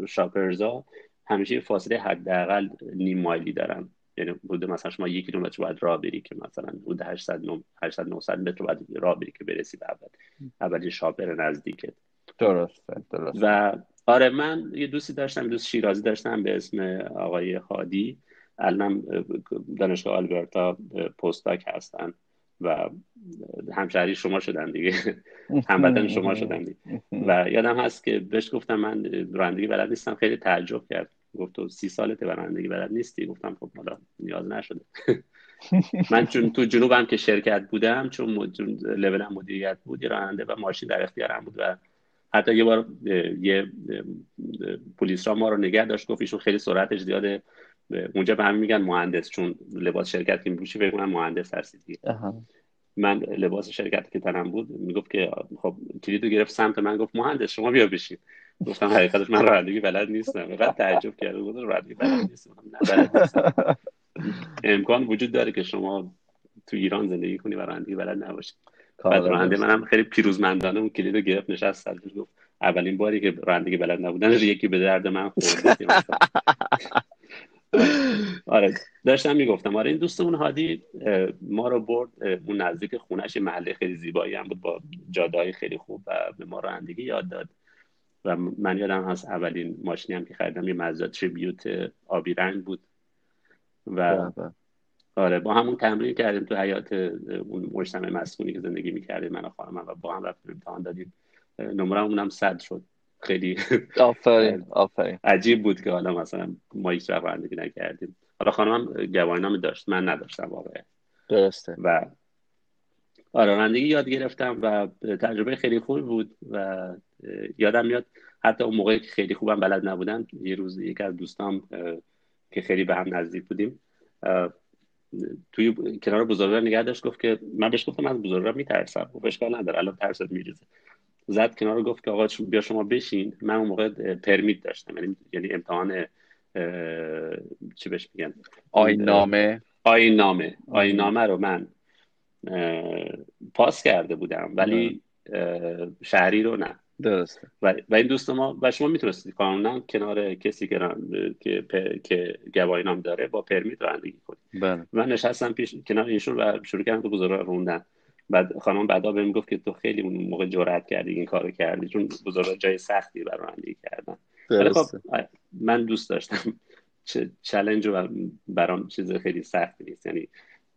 شاپرزا همیشه فاصله حداقل نیم مایلی دارن یعنی حدود مثلا شما 1 کیلومتر باید راه بری که مثلا حدود 800 900 متر باید راه بری که برسی به اولین شاپر نزدیکت. درسته. و آره، من یه دوستی داشتم، دوست شیرازی داشتم به اسم آقای هادی، الان دانشگاه آلبرتا پست داک هستن و همشهری شما شدن دیگه، هموطن شما شدن دیگه. و یادم هست که بهش گفتم من رانندگی بلد نیستم، خیلی تعجب کرد، گفت تو 30 سالته رانندگی بلد نیستی؟ گفتم خب حالا نیاز نشده. من چون تو جنوبم که شرکت بودم، چون لولم مدیریت بود، راننده و ماشین در اختیارم بود و حتی یه بار یه پلیس را ما رو نگه داشت، گفت ایشون خیلی سرعتش زیاده، اونجا به هم میگن مهندس، چون لباس شرکت که میپوشی فکر کنم مهندس هستی. من لباس شرکتی که تنم بود، میگفت که خب کلیدو گرفت سمت من، گفت مهندس شما بیا بشین. گفتم حقیقتش من رانندگی بلد نیستم. واقعا تعجب کرد، گفت رانندگی بلد نیستم. امکان وجود داره که شما تو ایران زندگی کنی و رانندگی بلد نباشی. بعد راننده منم خیلی پیروزمندانه اون کلیدو گرفت، نشست سرش، گفت اولین باری که رانندگی بلد نبودنش یکی به درد من خورد. آره داشتم میگفتم آره این دوستمون هادی ما رو برد اون نزدیک خونش، محله خیلی زیبایی هم بود با جاده‌های خیلی خوب و به ما رانندگی یاد داد. و من یادم هست اولین ماشینی هم که خریدم یه مزدا تریبیوت آبی رنگ بود و آره با همون تمرین کردیم تو حیات اون مجتمع مسکونی که زندگی می‌کردیم، من و خانمم، و با هم رفتیم امتحان دادیم، نمره‌مون هم 100 شد. خیلی آفرین عجیب بود که حالا مثلا ما هیچ وقت رانندگی نکردیم. حالا خانمم گواهینامه داشت، من نداشتم واقعا. درسته. و آره رانندگی یاد گرفتم و تجربه خیلی خوبی بود و یادم میاد حتی اون موقعی که خیلی خوبم بلد نبودم، یه روز یکی از دوستام که خیلی به هم نزدیک بودیم توی کنار بزرگراه نگه داشت، گفت که من بهش گفتم از بزرگراه میترسم، گفت اشکال نداره الان ترست میریزه، زد کنار رو گفت که آقا بیا شما بشین. من اون موقع پرمیت داشتم، یعنی امتحان چی بهش میگن، آیین نامه رو من پاس کرده بودم ولی شهری رو نه. درسته. و این دوست ما و شما میتونستید قانونا کنار کسی که گواهینامه داره با پرمیت رانندگی کنید. من نشستم پیش کنار ایشون و شروع کردم تو بزرگراه روندن. بعد خانم بعدا بهم گفت که تو خیلی اون موقع جرأت کردی این کارو کردی، چون بزرگراه جای سختی برای رانندگی کردن. درسته. من دوست داشتم چالش و برام چیز خیلی سختی نیست، یعنی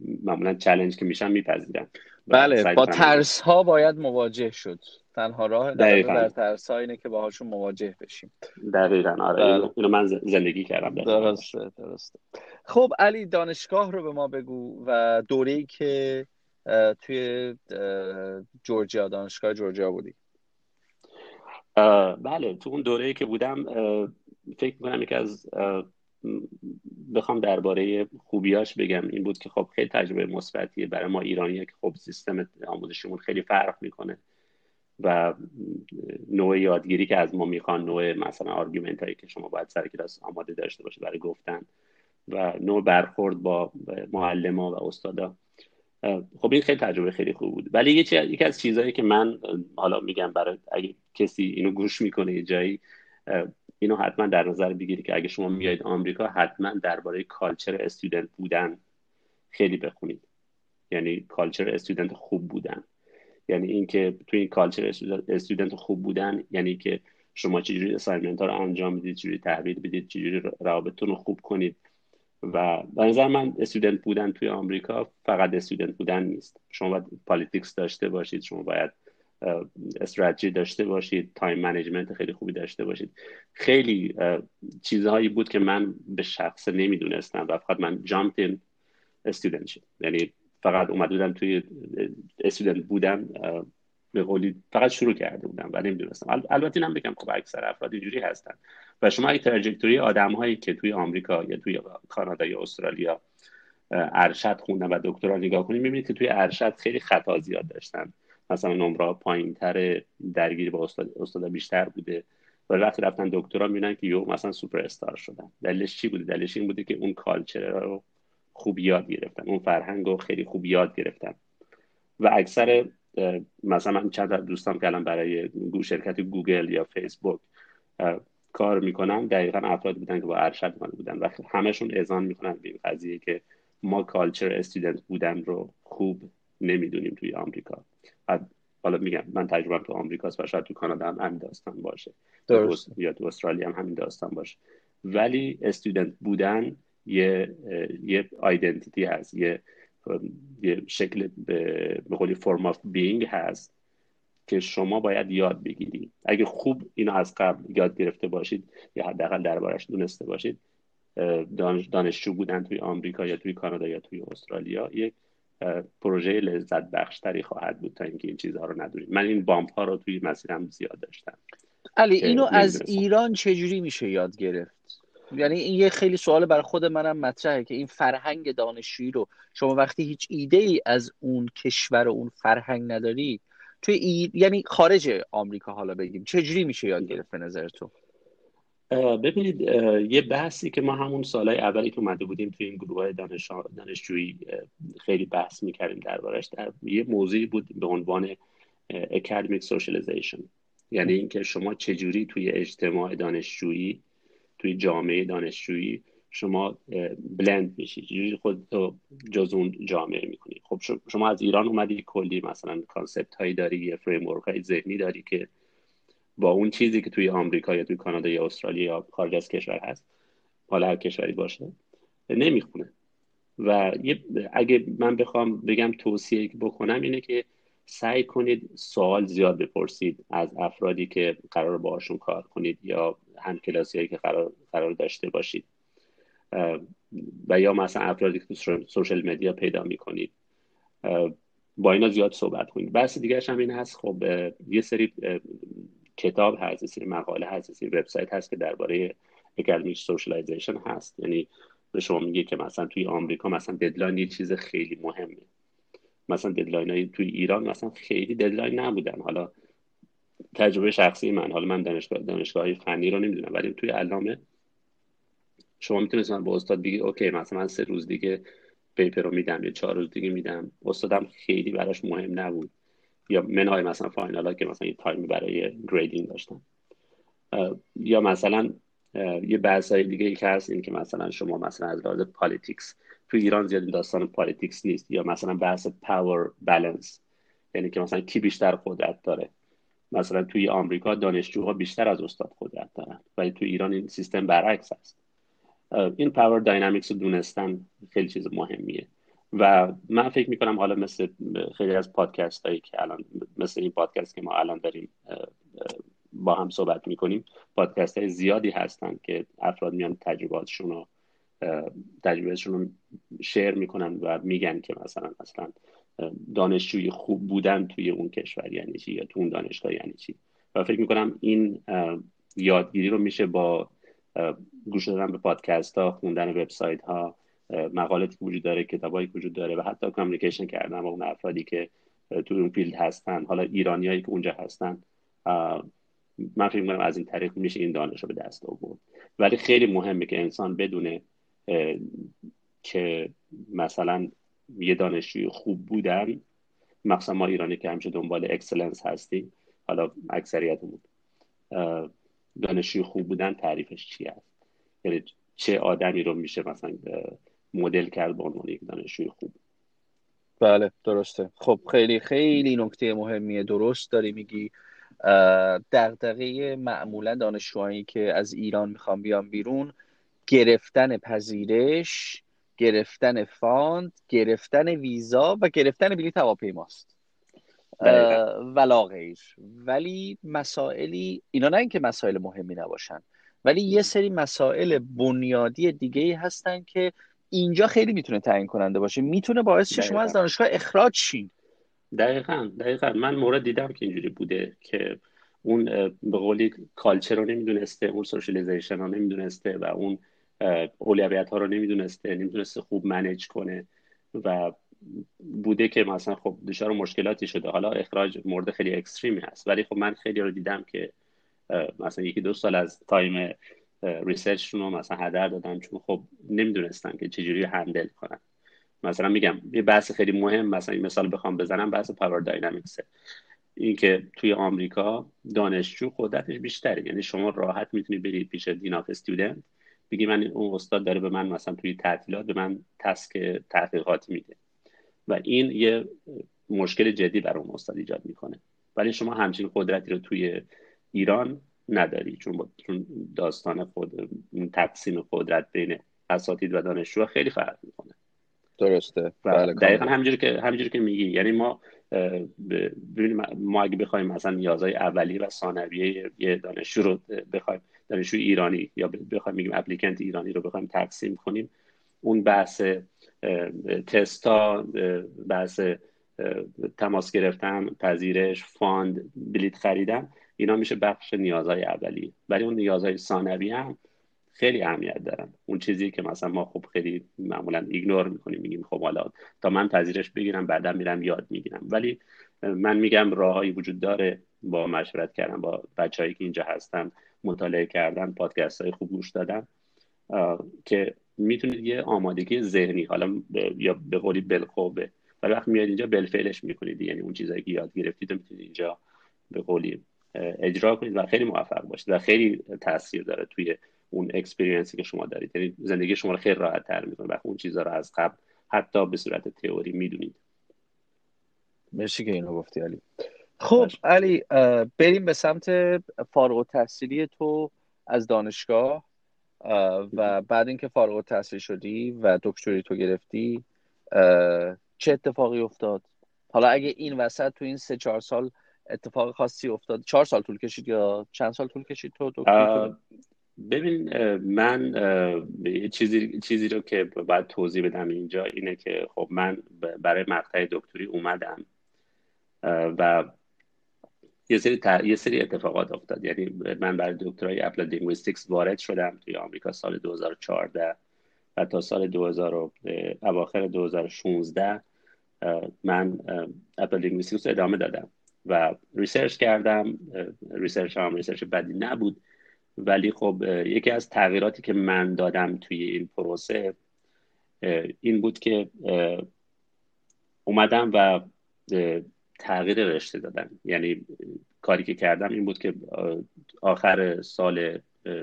معمولا چالش که میشم میپذیرم. بله، با ترس ها باید مواجه شد، تنها راه در ترس ها اینه که باهاشون مواجه بشیم. دقیقاً آره، اینو من زندگی کردم. درسته. خب علی دانشگاه رو به ما بگو و دوره‌ای که توی جورجیا، دانشگاه جورجیا بودی. بله، تو اون دوره‌ای که بودم فکر می‌کنم یک از بخوام درباره خوبیاش بگم این بود که خب خیلی تجربه مثبتیه برای ما ایرانی‌ها که خب سیستم آموزشیمون خیلی فرق می‌کنه و نوع یادگیری که از ما می‌خوان، نوع مثلا آرگومنتایی که شما باید سر کلاس آماده داشته باشید برای گفتن و نوع برخورد با معلم‌ها و استادا. خب این خیلی تجربه خیلی خوب بود. ولی یکی از چیزایی که من حالا میگم برای اگه کسی اینو گوش میکنه یه جایی، اینو حتما در نظر بگیری که اگه شما میایید آمریکا حتما درباره کالچر استودنت بودن خیلی بخونید، یعنی کالچر استودنت خوب بودن، یعنی اینکه تو این کالچر استودنت خوب بودن یعنی که شما چجوری اسایمنت ها رو انجام بدید، چجوری تحویل بدید، چجوری روابطتون رو خوب کنید. و به نظر من استودنت بودن توی آمریکا فقط استودنت بودن نیست، شما باید پالیتیکس داشته باشید، شما باید استراتژی داشته باشید، تایم منیجمنت خیلی خوبی داشته باشید. خیلی چیزهایی بود که من به شخص نمیدونستم و فقط من جامپ این استودنت شد، یعنی فقط اومده بودم توی استودنت بودم، به قولی فقط شروع کرده بودم و نمیدونستم. البته اینم بگم خب اکثر افراد اینجوری هستن و شما یک تراجکتوری آدم‌هایی که توی آمریکا یا توی کانادا یا استرالیا ارشد خوندن و دکترا نگاه کنید، می‌بینید که توی ارشد خیلی خطا زیاد داشتن، مثلا نمره‌ها پایین‌تر، درگیری با استادا بیشتر بوده، ولی وقتی رفتن دکترا می‌بینن که یهو مثلا سوپر استار شدن. دلیلش چی بوده؟ دلیلش این بوده که اون کالچر رو خوب یاد گرفتن، اون فرهنگ رو خیلی خوب یاد گرفتن. و اکثر مثلا من چند دوستام که الان برای شرکت گوگل یا فیسبوک کار میکنن دقیقاً افراد بودن که با ارشد مال بودن و همشون اذعان میکنن به این قضیه که ما کالچر استودنت بودن رو خوب نمیدونیم توی آمریکا. حالا میگم من تجربه‌ام تو آمریکاست و شاید تو کانادا هم همین داستان باشه یا تو استرالیا هم همین داستان باشه، ولی استودنت بودن یه آیدنتیتی هست، یه شکل به قولی فرم آف بینگ هست که شما باید یاد بگیرید. اگه خوب اینو از قبل یاد گرفته باشید یا حداقل دربارش دونسته باشید، دانشجو بودن توی آمریکا یا توی کانادا یا توی استرالیا یک پروژه لذت بخشتری خواهد بود تا اینکه این چیزها رو ندونید. من این بامپ ها رو توی مسیرم زیاد داشتم. علی اینو از ایران چجوری میشه یاد گرفت؟ یعنی این یه خیلی سوال برای خود منم مطرحه که این فرهنگ دانشجویی رو شما وقتی هیچ ایده ای از اون کشور و اون فرهنگ نداری توی یعنی خارج آمریکا حالا بگیم چجوری میشه یاد گرفت به نظر تو؟ ببینید یه بحثی که ما همون سالای اولی که اومده بودیم توی این گروه‌های دانشجویی خیلی بحث می‌کردیم دربارش، یه موضوعی بود به عنوان academic socialization، یعنی اینکه شما چجوری توی اجتماع دانشجویی، توی جامعه دانشجویی شما بلند میشی، چجوری خودتو جز اون جامعه می‌کنی. خب شما از ایران اومدی، کلی مثلا کانسپت‌هایی داری، یه فریم‌ورک‌های ذهنی داری که با اون چیزی که توی آمریکا یا توی کانادا یا استرالیا یا خارج از کشور هست، حالا هر کشوری باشه، نمیخونه. و اگه من بخوام بگم توصیه بکنم اینه که سعی کنید سوال زیاد بپرسید از افرادی که قرار باهاشون کار کنید یا همکلاسیایی که قرار داشته باشید و یا مثلا افرادی که تو سوشال مدیا پیدا میکنید، با اینا زیاد صحبت کنید. بحث دیگرش هم این هست، خب یه سری کتاب هست، یه سری مقاله هست، یه سری وبسایت هست که درباره اکادمیک سوشالایزیشن هست. یعنی به شما میگه که مثلا توی آمریکا مثلا ددلاین یه چیز خیلی مهمه. مثلا ددلاینای توی ایران مثلا خیلی ددلاین نبودن. حالا تجربه شخصی من، حالا من دانشگاه‌های فنی رو نمیدونم، ولی توی علامه شما میتونید با استاد بگید اوکی مثلا من 3 روز دیگه پیپر رو میدم یا 4 روز دیگه میدم. استادم خیلی براش مهم نبود. یا منهای مثلا فاینالا که مثلا یه تایمی برای گریدینگ داشتن، یا مثلا یه بحث‌های دیگه که هست این که مثلا شما مثلا از لحاظ پالیتیکس تو ایران زیاد داستان پالیتیکس نیست، یا مثلا بحث پاور بالانس، یعنی که مثلا کی بیشتر قدرت داره. مثلا توی آمریکا دانشجوها بیشتر از استاد قدرت دارن ولی تو ایران این سیستم برعکس هست. این پاور داینامیکس رو دونستن خیلی چیز مهمیه و من فکر میکنم حالا مثل خیلی از پادکست هایی که الان مثل این پادکست که ما الان داریم با هم صحبت میکنیم، پادکست های زیادی هستن که افراد میان تجربهشون رو شیر میکنن و میگن که مثلا دانشجوی خوب بودن توی اون کشور یعنی چی یا تو اون دانشگاه یعنی چی. و فکر میکنم این یادگیری رو میشه با گوش دادن به پادکست ها، خوندن وبسایت ها، مقالاتی که وجود داره، کتابایی وجود داره و حتی کامیکیشن کردن با اون افرادی که تو اون فیلد هستن، حالا ایرانیایی که اونجا هستن. من فکر می‌کنم از این طریق میشه این دانش رو به دست آورد. ولی خیلی مهمه که انسان بدونه که مثلا یه دانشجوی خوب بودن، مخصوصا ما ایرانی که همیشه دنبال اکسلنس هستیم، حالا اکثریتمون، دانشجوی خوب بودن تعریفش چی است؟ یعنی چه آدمی رو میشه مثلا مدل کرد به عنوان یک دانشجوی خوب. بله درسته. خب خیلی خیلی نکته مهمیه. درست داری میگی. دغدغه معمولا دانشجوهایی که از ایران میخوان بیان بیرون، گرفتن پذیرش، گرفتن فاند، گرفتن ویزا و گرفتن بلیط هواپیماست ولا غیر. ولی مسائلی اینا، نه اینکه مسائل مهمی نباشن، ولی یه سری مسائل بنیادی دیگه‌ای هستن که اینجا خیلی میتونه تعیین کننده باشه، میتونه باعث شه شما از دانشگاه اخراج شین. دقیقاً من مورد دیدم که اینجوری بوده که اون به قولی کالچر رو نمیدونسته، اون سوشالایزیشن رو نمیدونسته و اون اولویت ها رو نمیدونسته خوب منیج کنه و بوده که مثلا خب دچار مشکلاتی شده. حالا اخراج مورد خیلی اکستریمی هست، ولی خب من خیلی رو دیدم که مثلا 1-2 سال از تایم ریسرچشون رو مثلا هدر دادن چون خب نمیدونستن که چجوری هندل کنن. مثلا میگم یه بحث خیلی مهم، مثلا این مثال بخوام بزنم بحث پاور داینامیکسه. این که توی آمریکا دانشجو قدرتش بیشتره، یعنی شما راحت میتونی برید پیش دین آف استودنت بگی من اون استاد داره به من مثلا توی تعطیلات به من تسک تحقیقاتی میده و این یه مشکل جدی برای اون استاد ایجاد میکنه، ولی شما همچین قدرتی رو توی ایران نداری چون داستان خود تقسیم قدرت بین اساتید و دانشجو خیلی فرق میکنه. درسته. بله دقیقاً همینجوری که میگی، یعنی ما ببینیم ما اگه بخوایم مثلا نیازهای اولیه و ثانویه یه دانشجو رو بخوایم، دانشجو ایرانی یا بخوایم میگیم اپلیکنت ایرانی رو بخوایم تقسیم کنیم، اون بحث تستا، بحث تماس گرفتن، پذیرش، فاند، بلیت خریدن، اینا میشه بخش نیازهای اولیه، ولی اون نیازهای ثانویه هم خیلی اهمیت دارن. اون چیزی که مثلا ما خب خیلی معمولا ایگنور میکنیم، میگیم خب حالا تا من پذیرش بگیرم بعدا میرم یاد میگیرم، ولی من میگم راههایی وجود داره، با مشورت کردن با بچه‌هایی که اینجا هستن، مطالعه کردن، پادکست‌های خوب گوش دادن، که میتونید یه آمادگی ذهنی حالا یا به قولی بالقوه، ولی وقتی میاد اینجا بالفعلش میکنید، یعنی اون چیزایی که یاد گرفتید میتونید اینجا به قولی اجرا کنید و خیلی موفق باشید و خیلی تاثیر داره توی اون اکسپریانسی که شما دارید، یعنی زندگی شما رو خیلی راحت تر میکنه و اون چیزها رو از قبل حتی به صورت تئوری میدونید. مرسی که اینو گفتی علی. خب باش. علی بریم به سمت فارغ التحصیلی تو از دانشگاه و بعد اینکه فارغ التحصیل شدی و دکتری تو گرفتی چه اتفاقی افتاد؟ حالا اگه این وسط تو این 3-4 سال اتفاق خاصی افتاد، 4 سال طول کشید یا چند سال طول کشید تو دکتری؟ ببین من چیزی رو که باید توضیح بدم اینجا اینه که خب من برای مقطع دکتری اومدم و یه سری اتفاقات افتاد، یعنی من برای دکترای اپلاید لینگویستیکس وارد شدم توی آمریکا سال 2014 و تا سال 2016 من اپلاید لینگویستیکس رو ادامه دادم و ریسرچ کردم. ریسرچ بدی نبود، ولی خب یکی از تغییراتی که من دادم توی این پروسه این بود که اومدم و تغییر رشته دادم، یعنی کاری که کردم این بود که آخر سال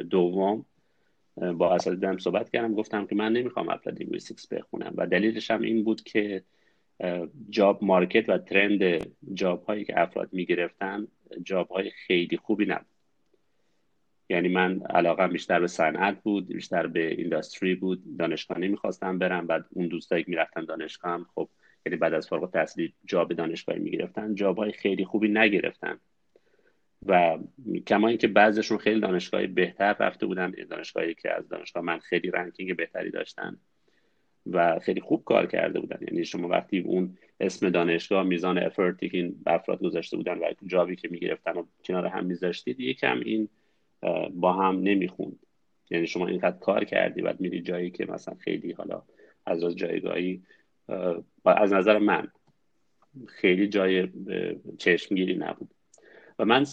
دوم با اساتیدم صحبت کردم، گفتم که من نمیخوام اپلاید لینگویستیکس بخونم و دلیلش هم این بود که جاب مارکت و ترند جاب هایی که افراد میگرفتن جاب های خیلی خوبی نبود، یعنی من علاقم بیشتر به صنعت بود، بیشتر به اینداستری بود، دانشگاه نمیخواستم برم. بعد اون دوستایی که میرفتن دانشگاه هم خب یعنی بعد از فارغ التحصیلی جاب دانشگاهی میگرفتن، جابهای خیلی خوبی نگرفتن و کما اینکه بعضیشون خیلی دانشگاهی بهتر رفته بودن، دانشگاهی که از دانشگاه من خیلی رنکینگ بهتری داشتن و خیلی خوب کار کرده بودن، یعنی شما وقتی اون اسم دانشگاه، میزان افورتی که این افراد گذاشته بودن و جابی که میگرفتن و کنار هم میذاشتید یکم این با هم نمیخوند، یعنی شما اینقدر کار کردی بعد میری جایی که مثلا خیلی حالا از جایگاهی از نظر من خیلی جای چشمگیری نبود و من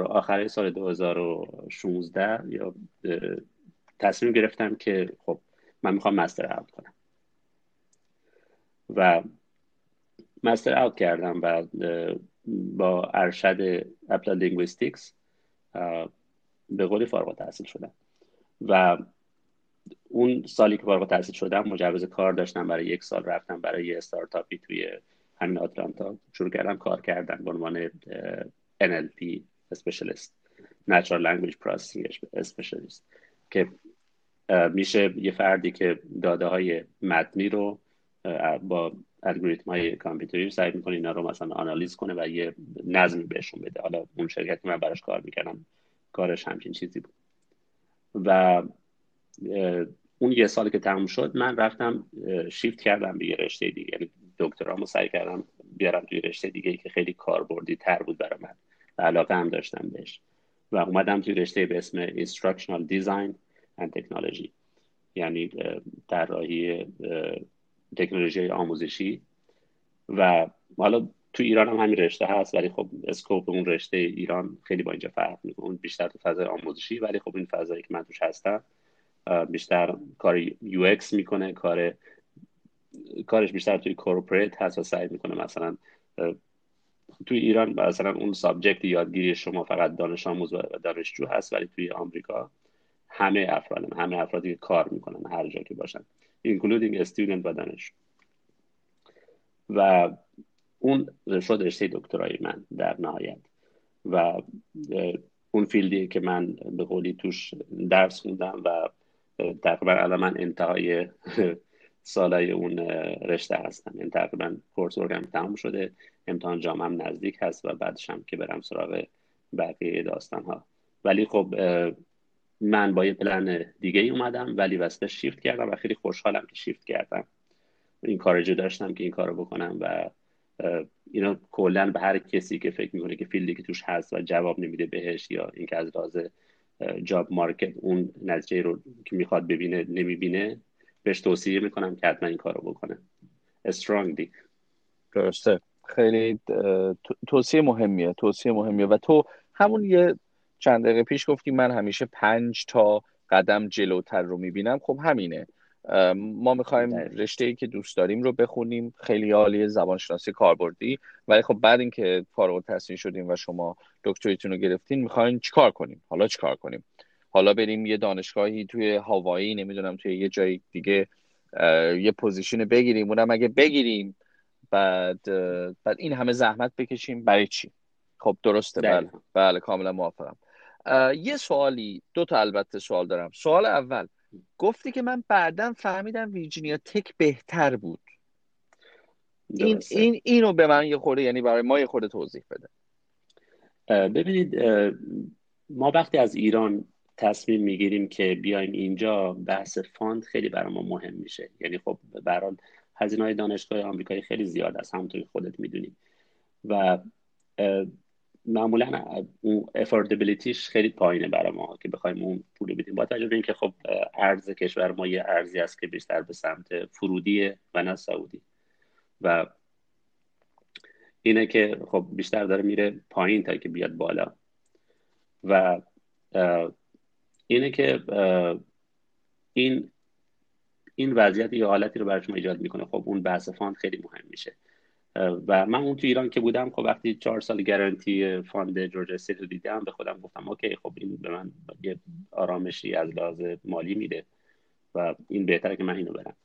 آخر سال 2016 یا تصمیم گرفتم که خب من میخوام مستر اوت کنم و مستر اوت کردم و با ارشد اپلاید لینگویستیکس به قول فارغ التحصیل شدم و اون سالی که فارغ التحصیل شدم مجوز کار داشتم، برای یک سال رفتم برای یه استارتاپی توی همین آتلانتا شروع کردم کار کردن به عنوان NLP اسپشیالیست، Natural Language Processing اسپشیالیست، که میشه یه فردی که داده های متنی رو با الگوریتم های کامپیوتری سعی میکنه اینا رو مثلا آنالیز کنه و یه نظمی بهشون بده. حالا اون شرکتی که من براش کار میکردم کارش همچین چیزی بود و اون یه سال که تموم شد من رفتم شیفت کردم به یه رشته دیگه، یعنی دکترامو سعی کردم بیارم توی رشته دیگه که خیلی کاربردی تر بود برای من و علاقه هم داشتم بهش و اومدم توی رشته به اسم Instructional Design and Technology، یعنی طراحی تکنولوژی آموزشی و حالا تو ایران هم همین رشته هست، ولی خب اسکوپ اون رشته ایران خیلی با اینجا فرق میکنه، اون بیشتر تو فضای آموزشی، ولی خب این فضایی که من توش هستم بیشتر کار UX میکنه، کارش بیشتر توی کورپوریت هست و سعی میکنه مثلا تو ایران مثلا اون سابجکت یادگیری شما فقط دانش آموز و دانشجو هست، ولی توی آمریکا همه افرادی که کار میکنن هر جا که باشن، including student و دانشجو. و اون شد رشته دکترای من در نهایت و اون فیلدی که من به قولی توش درس خوندم و تقریبا الان من انتهای سالای اون رشته هستم. یعنی تقریبا کورس ورکم تمام شده، امتحان جامعم نزدیک هست و بعدش هم که برم سراغ بقیه داستان ها. ولی خب من با یه پلن دیگه ای اومدم، ولی واسه شیفت کردم و خیلی خوشحالم که شیفت کردم. این کارجو داشتم که این کارو بکنم و اینا کلا به هر کسی که فکر میکنه که فیلدی که توش هست و جواب نمیده بهش، یا اینکه از راز جاب مارکت اون نتیجه رو که میخواد ببینه نمیبینه، بهش توصیه میکنم که حتما این کارو بکنه. استرانگلی درسته، خیلی توصیه مهمیه. و تو همون یه چند دقیقه پیش گفتی من همیشه 5 تا قدم جلوتر رو میبینم. خب همینه، ما میخوایم رشته‌ای که دوست داریم رو بخونیم، خیلی عالیه، زبانشناسی کاربردی، ولی خب بعد اینکه فارغ التحصیل شدیم و شما دکتریتون رو گرفتین میخواین چیکار کنیم؟ حالا بریم یه دانشگاهی توی هاوایی، نمیدونم توی یه جای دیگه یه پوزیشن بگیریم، اونم اگه بگیریم بعد این همه زحمت بکشیم برای چی؟ خب درسته، بله کاملا موافقم. یه سوالی، 2 تا البته سوال دارم. سوال اول، گفتی که من بعداً فهمیدم ویرجینیا تک بهتر بود. اینو به من یه خورده، یعنی برای ما یه خورده توضیح بده. ببینید، ما وقتی از ایران تصمیم میگیریم که بیایم اینجا، بحث فاند خیلی برای ما مهم میشه. یعنی خب برای هزینه‌های دانشگاه آمریکایی خیلی زیاد است، همونطوری خودت میدونی، و معمولا اون افوردبلیتیش خیلی پایینه برای ما که بخوایم اون پول بدیم، با توجه به اینکه خب ارز کشور ما یه ارزی است که بیشتر به سمت فرودیه و نه سعودی، و اینه که خب بیشتر داره میره پایین تا که بیاد بالا. و اینه که این وضعیت یه حالتی رو برای شما ایجاد میکنه. خب اون بحث فاند خیلی مهم میشه. و من اون تو ایران که بودم، خب وقتی 4 سال گارانتی فاند جورجیا استیت رو دیدم، به خودم گفتم اوکی، خب این به من یه آرامشی از لحاظ مالی میده و این بهتره که من اینو برم.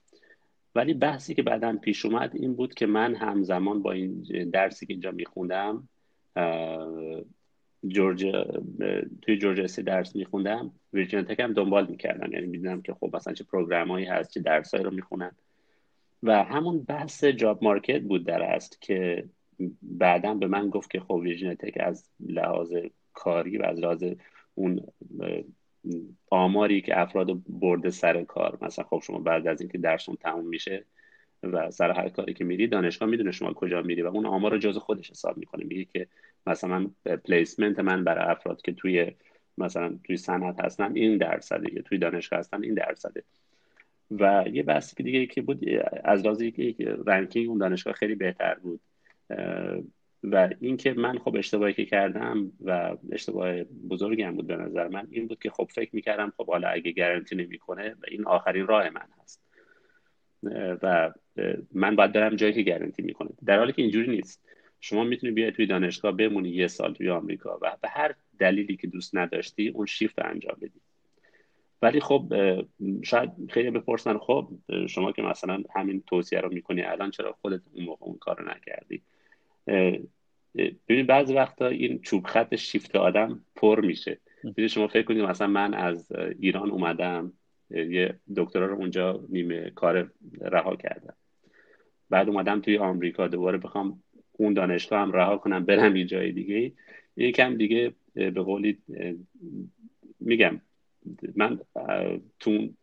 ولی بحثی که بعداً پیش اومد این بود که من همزمان با این درسی که اینجا میخوندم توی جورجیا استیت درس میخوندم، ویرجینیا تک هم دنبال میکردم. یعنی میدیدم که خب مثلا چه پروگرامایی هست، چه درسایی رو میخونن، و همون بحث جاب مارکت بود در اصل که بعداً به من گفت که خب ویرجینیا تک از لحاظ کاری و از لحاظ اون آماری که افراد برده سر کار، مثلا خب شما بعد از اینکه درسون تموم میشه و سر هر کاری که میری، دانشگاه میدونه شما کجا میری و اون آمار رو جز خودش حساب میکنه. میگه که مثلا پلیسمنت من برای افراد که توی مثلا توی صنعت هستن این درصده، یا توی دانشگاه هستن این درصده. و یه بحثی که دیگه که بود از لحاظ رنکینگ اون دانشگاه خیلی بهتر بود. و این که من خب اشتباهی که کردم و اشتباه بزرگی هم بود به نظر من، این بود که خب فکر میکردم خب حالا اگه گارانتی نمیکنه و این آخرین راه من هست و من باید برم جایی که گارانتی میکنه، در حالی که اینجوری نیست. شما میتونی بیای توی دانشگاه بمونی 1 سال توی آمریکا و به هر دلیلی که دوست نداشتی اون شیفت انجام بدی. ولی خب شاید خیلی بپرسن خب شما که مثلا همین توصیه رو میکنی الان چرا خودت اون موقع اون کارو نکردی؟ ببینید بعضی وقتا این چوب خط شیفت آدم پر میشه. ببینید شما فکر کنید مثلا من از ایران اومدم، یه دکترا رو اونجا نیمه کار رها کردم، بعد اومدم توی آمریکا دوباره بخوام اون دانشگاه هم رها کنم برم یه جای دیگه، یکم دیگه به قولی میگم من تون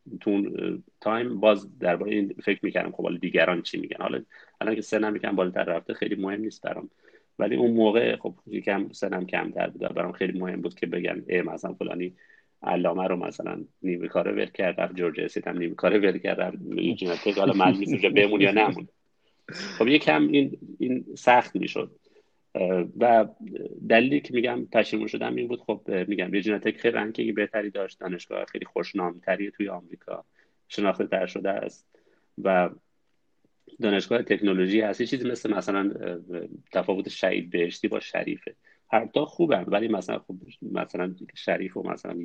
تایم باز درباره این فکر میکردم خب حالا دیگران چی میگن. حالا الان که سنم یکم بالاتر رفته خیلی مهم نیست برام، ولی اون موقع خب یکم سنم کمتر بود، برام خیلی مهم بود که بگن مثلا فلانی علامه رو مثلا نیمه کاره ول کرد، رفت جورجیا استیت هم نیمه کاره ول کرد، رفت ویرجینیا تک، حالا معلوم نیست اونجا بمون یا نمون. خب یکم این سخت میشد و دلیلی که میگم پشیمون شدم این بود. خب میگم ویرجینیا تک خیلی رنکینگ بهتری داشت، دانشگاه خیلی خوشنامتری توی آمریکا، شناخته تر شده است و دانشگاه تکنولوژی هستی چیزی مثلا تفاوت شهید بهشتی با شریفه. هر دو خوبن ولی مثلا مثلا شریف و مثلا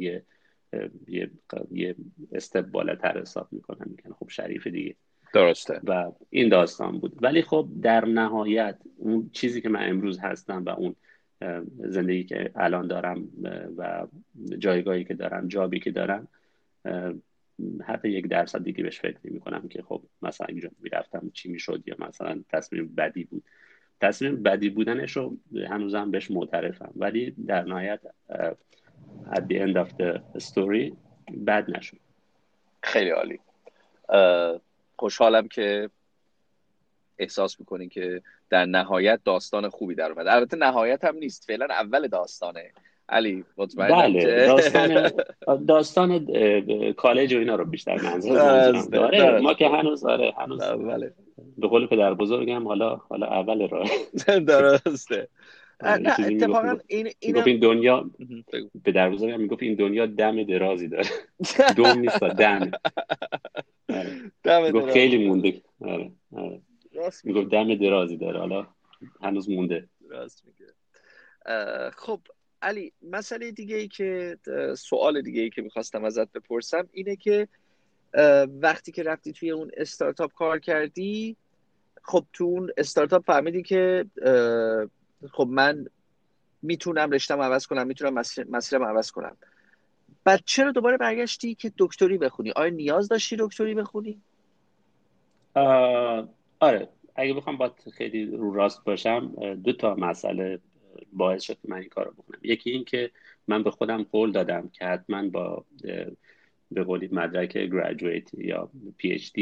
یه استقبال تر حساب میکنن، میگن خب شریف دیگه، درسته، و این داستان بود. ولی خب در نهایت اون چیزی که من امروز هستم و اون زندگی که الان دارم و جایگاهی که دارم، جابی که دارم، حتی 1% دیگه بهش فکر نمی‌کنم که خب مثلا اینجا میرفتم چی میشد یا مثلا تصمیم بدی بود. تصمیم بدی بودنش رو هنوزم بهش معترفم، ولی در نهایت at the end of the story بد نشد. خیلی عالی. خوشحالم که احساس میکنین که در نهایت داستان خوبی در اومد. البته نهایت هم نیست، فعلا اول داستانه علی. بله، داستان کالج و اینا رو بیشتر منظور داره. ما که هنوز بله، به قول پدر بزرگم حالا اول راه. درسته. اتفاقا این دنیا، پدر بزرگم میگفت این دنیا دم درازی داره. دوم نیست، دم خیلی مونده. آره. راست میگه دم درازی داره، حالا هنوز مونده. راست میگه. خب علی، مسئله دیگه ای که سوال دیگه ای که میخواستم ازت بپرسم اینه که وقتی که رفتی توی اون استارتاپ کار کردی، خب تو اون استارتاپ فهمیدی که خب من میتونم رشتم عوض کنم، میتونم مسیرم عوض کنم. بعد چرا دوباره برگشتی که دکتری بخونی؟ آیا نیاز داشتی دکتری بخونی؟ آره، اگه بخوام باید خیلی رو راست باشم، 2 مسئله باعث شد من این کار رو بکنم. یکی این که من به خودم قول دادم که حتما با به قولی مدرک گریجویت یا PhD،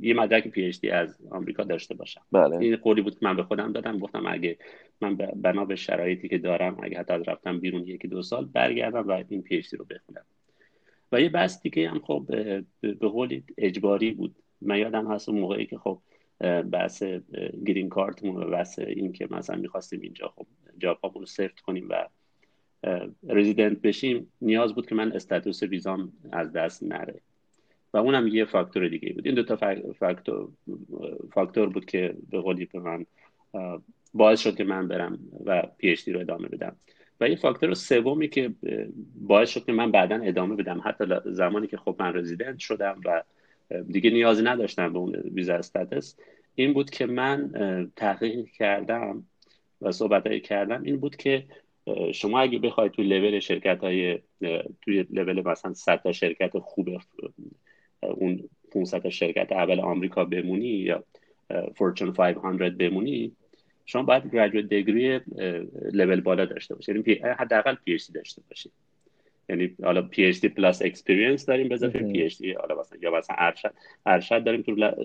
یه مدرک PhD از آمریکا داشته باشم. بله. این قولی بود که من به خودم دادم. گفتم اگه من بنا به شرایطی که دارم، اگه حتی رفتم بیرون 1-2 سال برگردم و این PhD رو بخونم. و یه بحث دیگه هم خب به قولی اجباری بود. من یادم هست اون موقعی که خب بحث گرین کارتمون و بحث این که مثلا میخواستیم اینجا خب جابامون رو ثبت کنیم و رزیدنت بشیم، نیاز بود که من استاتوس ویزام از دست نره و اونم یه فاکتور دیگه بود. این 2 فاکتور بود که به قولی به من باعث شد که من برم و پی اچ دی رو ادامه بدم. و یه فاکتور سومی که باعث شد که من بعداً ادامه بدم، حتی زمانی که خب من رزیدنت شدم و دیگه نیازی نداشتم به اون ویزا استاتس، این بود که من تحقیق کردم و صحبتایی کردم، این بود که شما اگه بخواید توی لول شرکت‌های توی لول مثلا 100 تا شرکت خوب اون 500 تا شرکت اول آمریکا بمونی یا فورچون 500 بمونی، شما باید گریجویت دگری لول بالا داشته باشید، یعنی حداقل پی اچ دی داشته باشید. یعنی حالا PhD plus experience داریم، به اضافه PhD حالا مثلا یا مثلا ارشد داریم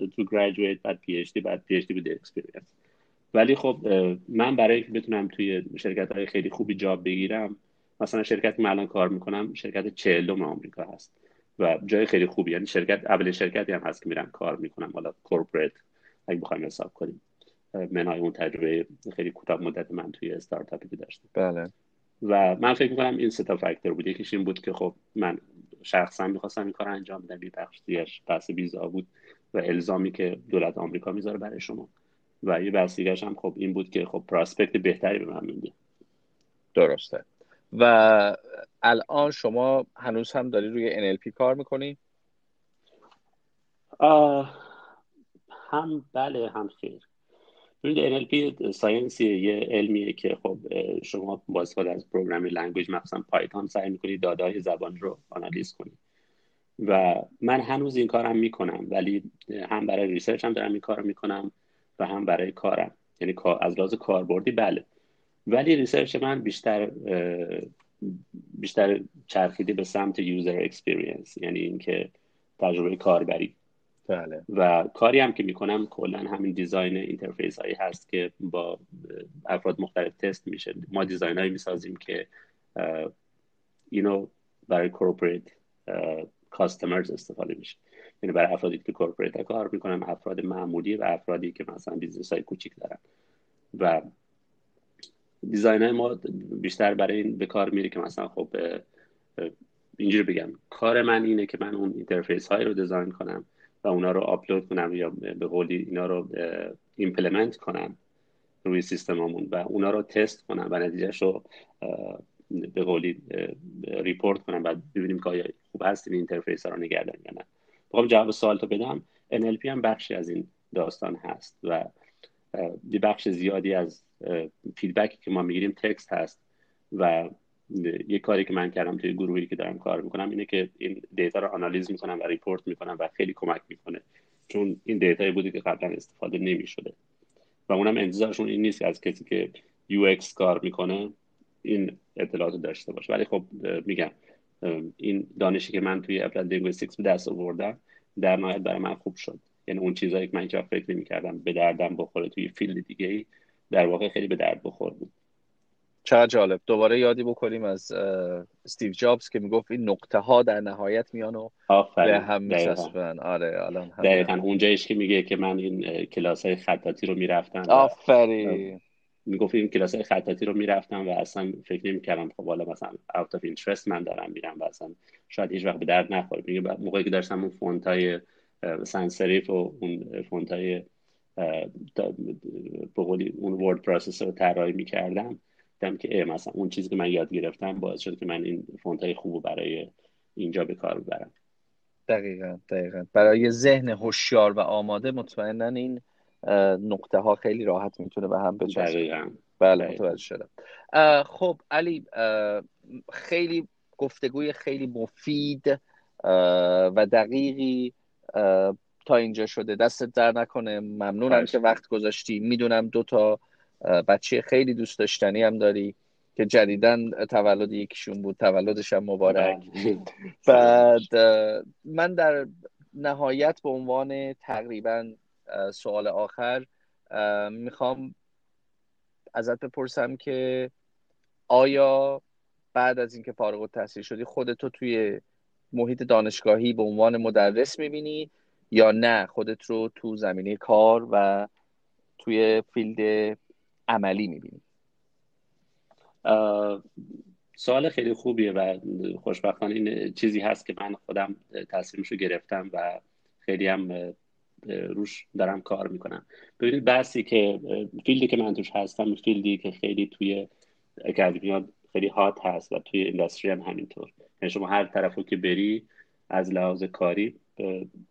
تو graduate، بعد PhD، بعد PhD with experience. ولی خب من برای اینکه بتونم توی شرکت‌های خیلی خوبی جاب بگیرم، مثلا شرکتی که من الان کار می‌کنم شرکت 40 آمریکا هست و جای خیلی خوبی، یعنی شرکت اول شرکتی هم هست که میرم کار می‌کنم، حالا corporate اگه بخوایم حساب کنیم، منهای اون تجربه خیلی کوتاه مدت من توی استارتاپی که داشتم. بله. و من فکر می‌کنم این 3 فاکتور بود. یکیش این بود که خب من شخصا می‌خواستم این کارو انجام بدم، بی بخشیش بحث ویزا بود و الزامی که دولت آمریکا می‌ذاره برای شما، و یه بحث دیگه‌ش هم خب این بود که خب پراسپکت بهتری به من میده. درسته. و الان شما هنوز هم داری روی NLP کار می‌کنی؟ هم بله هم خیر. این NLP ساینسی، یه علمیه که خب شما با استفاده از پروگرامینگ لنگویج مثلا پایتون سعی میکنید داده‌های زبان رو آنالیز کنید و من هنوز این کارم میکنم، ولی هم برای ریسرچ هم دارم این کارو میکنم و هم برای کارم، یعنی از لحاظ کاربردی بله، ولی ریسرچ من بیشتر چرخیده به سمت یوزر اکسپریانس، یعنی اینکه تجربه کاربری. بله. و کاری هم که میکنم کلا همین دیزاین اینترفیس هایی هست که با افراد مختلف تست میشه. ما دیزاین هایی میسازیم که اینو برای کورپوریت کاستمرز استفاده میشه، یعنی برای افرادی که کورپوریت ها کار میکنن، افراد معمولی و افرادی که مثلا بیزنس های کوچیک دارن. و دیزاین های ما بیشتر برای این به کار میره که مثلا خب اینجوری بگم، کار من اینه که من اون اینترفیس هایی رو دیزاین کنم و اونا رو آپلود کنم یا به قولی اینا رو ایمپلمنت کنم روی سیستممون و اونا رو تست کنم و نتیجهش رو به قولی ریپورت کنم و ببینیم که آیا خوب هست این اینترفیس رو نگه داریم یا نه. بخوام جواب سوال تو بدم، NLP هم بخشی از این داستان هست و یه بخش زیادی از فیدبکی که ما میگیریم تکست هست و یه کاری که من کردم توی گروهی که دارم کار میکنم اینه که این دیتا رو آنالیز میکنم و ریپورت میکنم و خیلی کمک میکنه، چون این دیتایی بوده که قبلا استفاده نمیشده و اونم انتظارشون این نیست از کسی که UX کار میکنه این اطلاعات داشته باشه. ولی خب میگم این دانشی که من توی اپلاید لینگویستیکس به دست آوردم در نهایت برای من خوب شد، یعنی اون چیزایی که من هیچ وقت فکر نمی‌کردم به دردم بخوره توی فیلد دیگه‌ای در واقع خیلی به درد بخور بود. چقدر جالب. دوباره یادی بکنیم از استیو جابز که میگفت این نقطه ها در نهایت میان و به هم میچسبن. آره الان دقیقاً اونجایش که میگه که من این کلاس‌های خطاطی رو میرفتم، آفرین، میگفت این کلاس‌های خطاطی رو میرفتم و اصلا فکر نمی‌کردم خب حالا مثلا اوت اف اینترست من دارم میرم و اصلا شاید هیچ وقت به درد نخوره. میگه موقعی که داشتم اون فونت‌های سانس سریف و اون فونت‌های به قولی اون ورد پروسسور رو طراحی می‌کردم، دیدم که مثلا اون چیزی که من یاد گرفتم باعث شد که من این فونت‌های خوبو برای اینجا به کار ببرم. دقیقاً برای ذهن هوشیار و آماده مطمئناً این نقطه ها خیلی راحت میتونه به هم بچسبه. دقیقاً. بله متوجه شدم. خب علی، خیلی گفتگوی خیلی مفید و دقیقی تا اینجا شده. دستت در نکنه. ممنونم که وقت گذاشتی. میدونم دو تا بچه خیلی دوست داشتنی هم داری که جدیدن تولد یکیشون بود، تولدش هم مبارک. بعد من در نهایت به عنوان تقریبا سوال آخر میخوام ازت بپرسم که آیا بعد از اینکه فارغ التحصیل شدی خودتو توی محیط دانشگاهی به عنوان مدرس میبینی یا نه خودت رو تو زمینه کار و توی فیلد عملی میبینی؟ سوال خیلی خوبیه و خوشبختانه این چیزی هست که من خودم تصمیمشو گرفتم و خیلی هم روش دارم کار میکنم. ببینید بحثی که فیلدی که من توش هستم فیلدی که خیلی توی اکادمیات خیلی هات هست و توی اینداستری هم همینطور، یعنی شما هر طرفو که بری از لحاظ کاری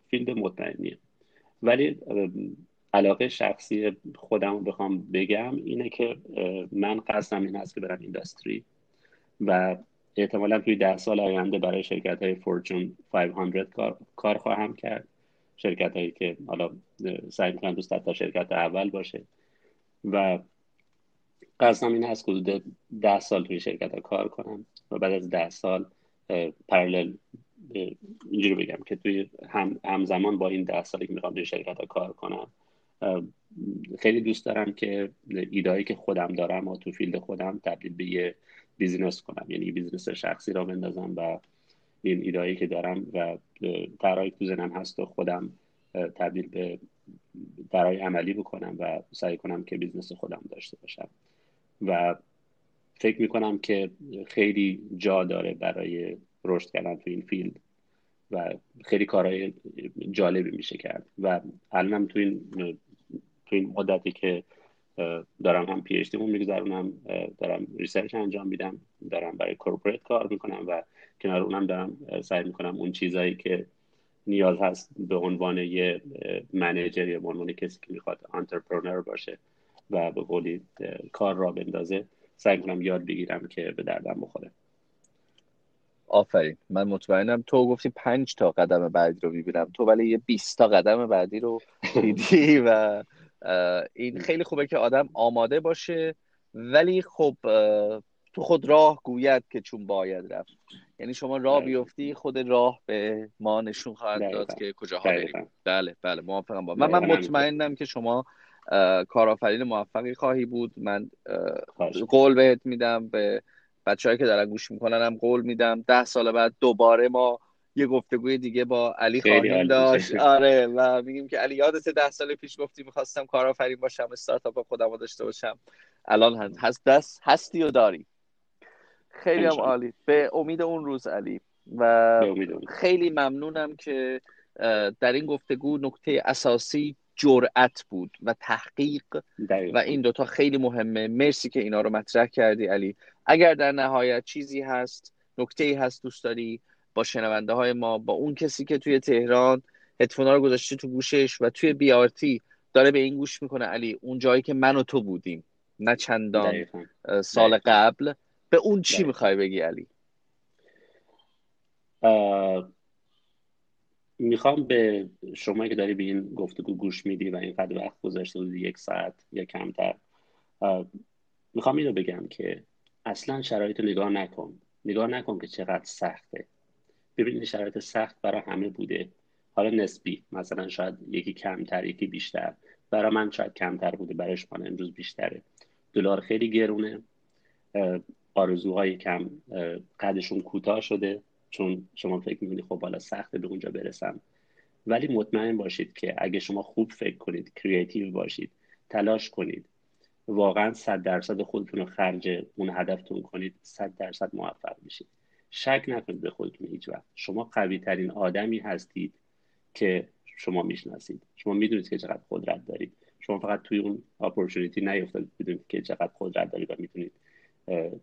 فیلد مطمئنیه. ولی علاقه شخصی خودم رو بخوام بگم اینه که من قصدم این هست که برم اینداستری و احتمالاً توی 10 سال آینده برای شرکت‌های فورچون 500 کار خواهم کرد، شرکت‌هایی که حالا سعی می‌کنم دوست تا شرکت اول باشه و قصدم این هست که حدود 10 سال توی شرکت‌ها کار کنم و بعد از 10 سال پرالل اینجوری بگم که توی همزمان با این 10 سالی که می‌خوام توی شرکت‌ها کار کنم خیلی دوست دارم که ایده‌ای که خودم دارم و تو فیلد خودم تبدیل به یه بیزینس کنم، یعنی بیزینس شخصی را بندازم و این ایده‌ای که دارم و طرحی تو ذهنم هست و خودم تبدیل به طرح عملی بکنم و سعی کنم که بیزنس خودم داشته باشم و فکر می‌کنم که خیلی جا داره برای رشد کردن تو این فیلد و خیلی کارهای جالبی میشه کرد و الانم تو این مدتی که دارم هم پی اچ دی مون میگذرونم، دارم ریسرچ انجام میدم، دارم برای کورپوریت کار میکنم و کنار اونم دارم سعی میکنم اون چیزایی که نیاز هست به عنوان یه منیجر یا به عنوان کسی که میخواد انترپرنور باشه و به قولی کار را بندازه سعی میکنم یاد بگیرم که به دردم بخوره. آفرین. من مطمئنم تو گفتی 5 تا قدم بعدی رو میبینم تو، ولی یه 20 تا قدم بعدی رو دیدی و این خیلی خوبه که آدم آماده باشه، ولی خب تو خود راه گوید که چون باید رفت، یعنی شما راه بیفتی خود راه به ما نشون خواهد داد که کجاها بریم. بله موافقم. با من مطمئنم که شما کارآفرین موفقی خواهی بود. من قول بهت میدم، به بچه‌هایی که دارن گوش میکنن هم قول میدم 10 سال بعد دوباره ما یه گفتگوی دیگه با علی خواهیم داشت. آره و میگیم که علی یادت 10 سال پیش گفتی میخواستم کارآفرین باشم، استارتاپ خودمو داشته باشم، الان هستی و داری. خیلی هم عالی. به امید اون روز علی و خیلی ممنونم که در این گفتگو نکته اساسی جرأت بود و تحقیق و این دوتا خیلی مهمه. مرسی که اینا رو مطرح کردی علی. اگر در نهایت چیزی هست، نکته‌ای هست دوست داری با شنونده های ما، با اون کسی که توی تهران هدفونا رو گذاشته تو گوشش و توی بی‌آرتی داره به این گوش میکنه، علی اون جایی که من و تو بودیم نه چندان سال قبل، به اون چی میخوای بگی علی؟ میخوام به شما که داری به این گفتگو گوش میدی و اینقدر وقت گذاشته بودی، 1 ساعت یا کمتر، میخوام اینو بگم که اصلا شرایط رو نگاه نکن که چقدر سخته. ببینید شرایط سخت برای همه بوده، حالا نسبی، مثلا شاید یکی کمتر یکی بیشتر. برای من شاید کمتر بوده، برای شما امروز بیشتره. دلار خیلی گرونه، آرزوهای کم قدشون کوتاه شده، چون شما فکر می‌کنید خب حالا سخته به اونجا برسم. ولی مطمئن باشید که اگه شما خوب فکر کنید، کریتیو باشید، تلاش کنید، واقعا 100% خودتون رو خرج اون هدفتون کنید، 100% موفق میشید. شک نکنید به خودتون هیچ وقت. شما قوی ترین آدمی هستید که شما میشناسید. شما میدونید که چقدر قدرت دارید. شما فقط توی اون اپورتونیتی نیافتید، بدونید که چقدر قدرت دارید و میتونید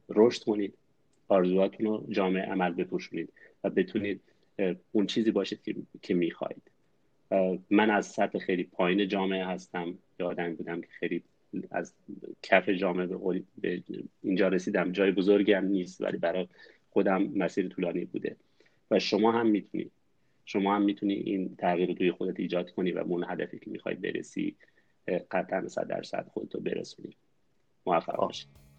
رشد کنید، آرزوهاتون رو جامع عمل بپوشونید و بتونید اون چیزی باشید که میخواید. من از سطح خیلی پایین جامعه هستم، یادم بودم که خیلی از کف جامعه به اینجا رسیدم. جای بزرگی هم نیست ولی برای خودم مسیر طولانی بوده و شما هم میتونی این تغییر رو توی خودت ایجاد کنی و به اون هدفی که میخوای برسی قطعا 100% خودتو برسونی. موفق باشید.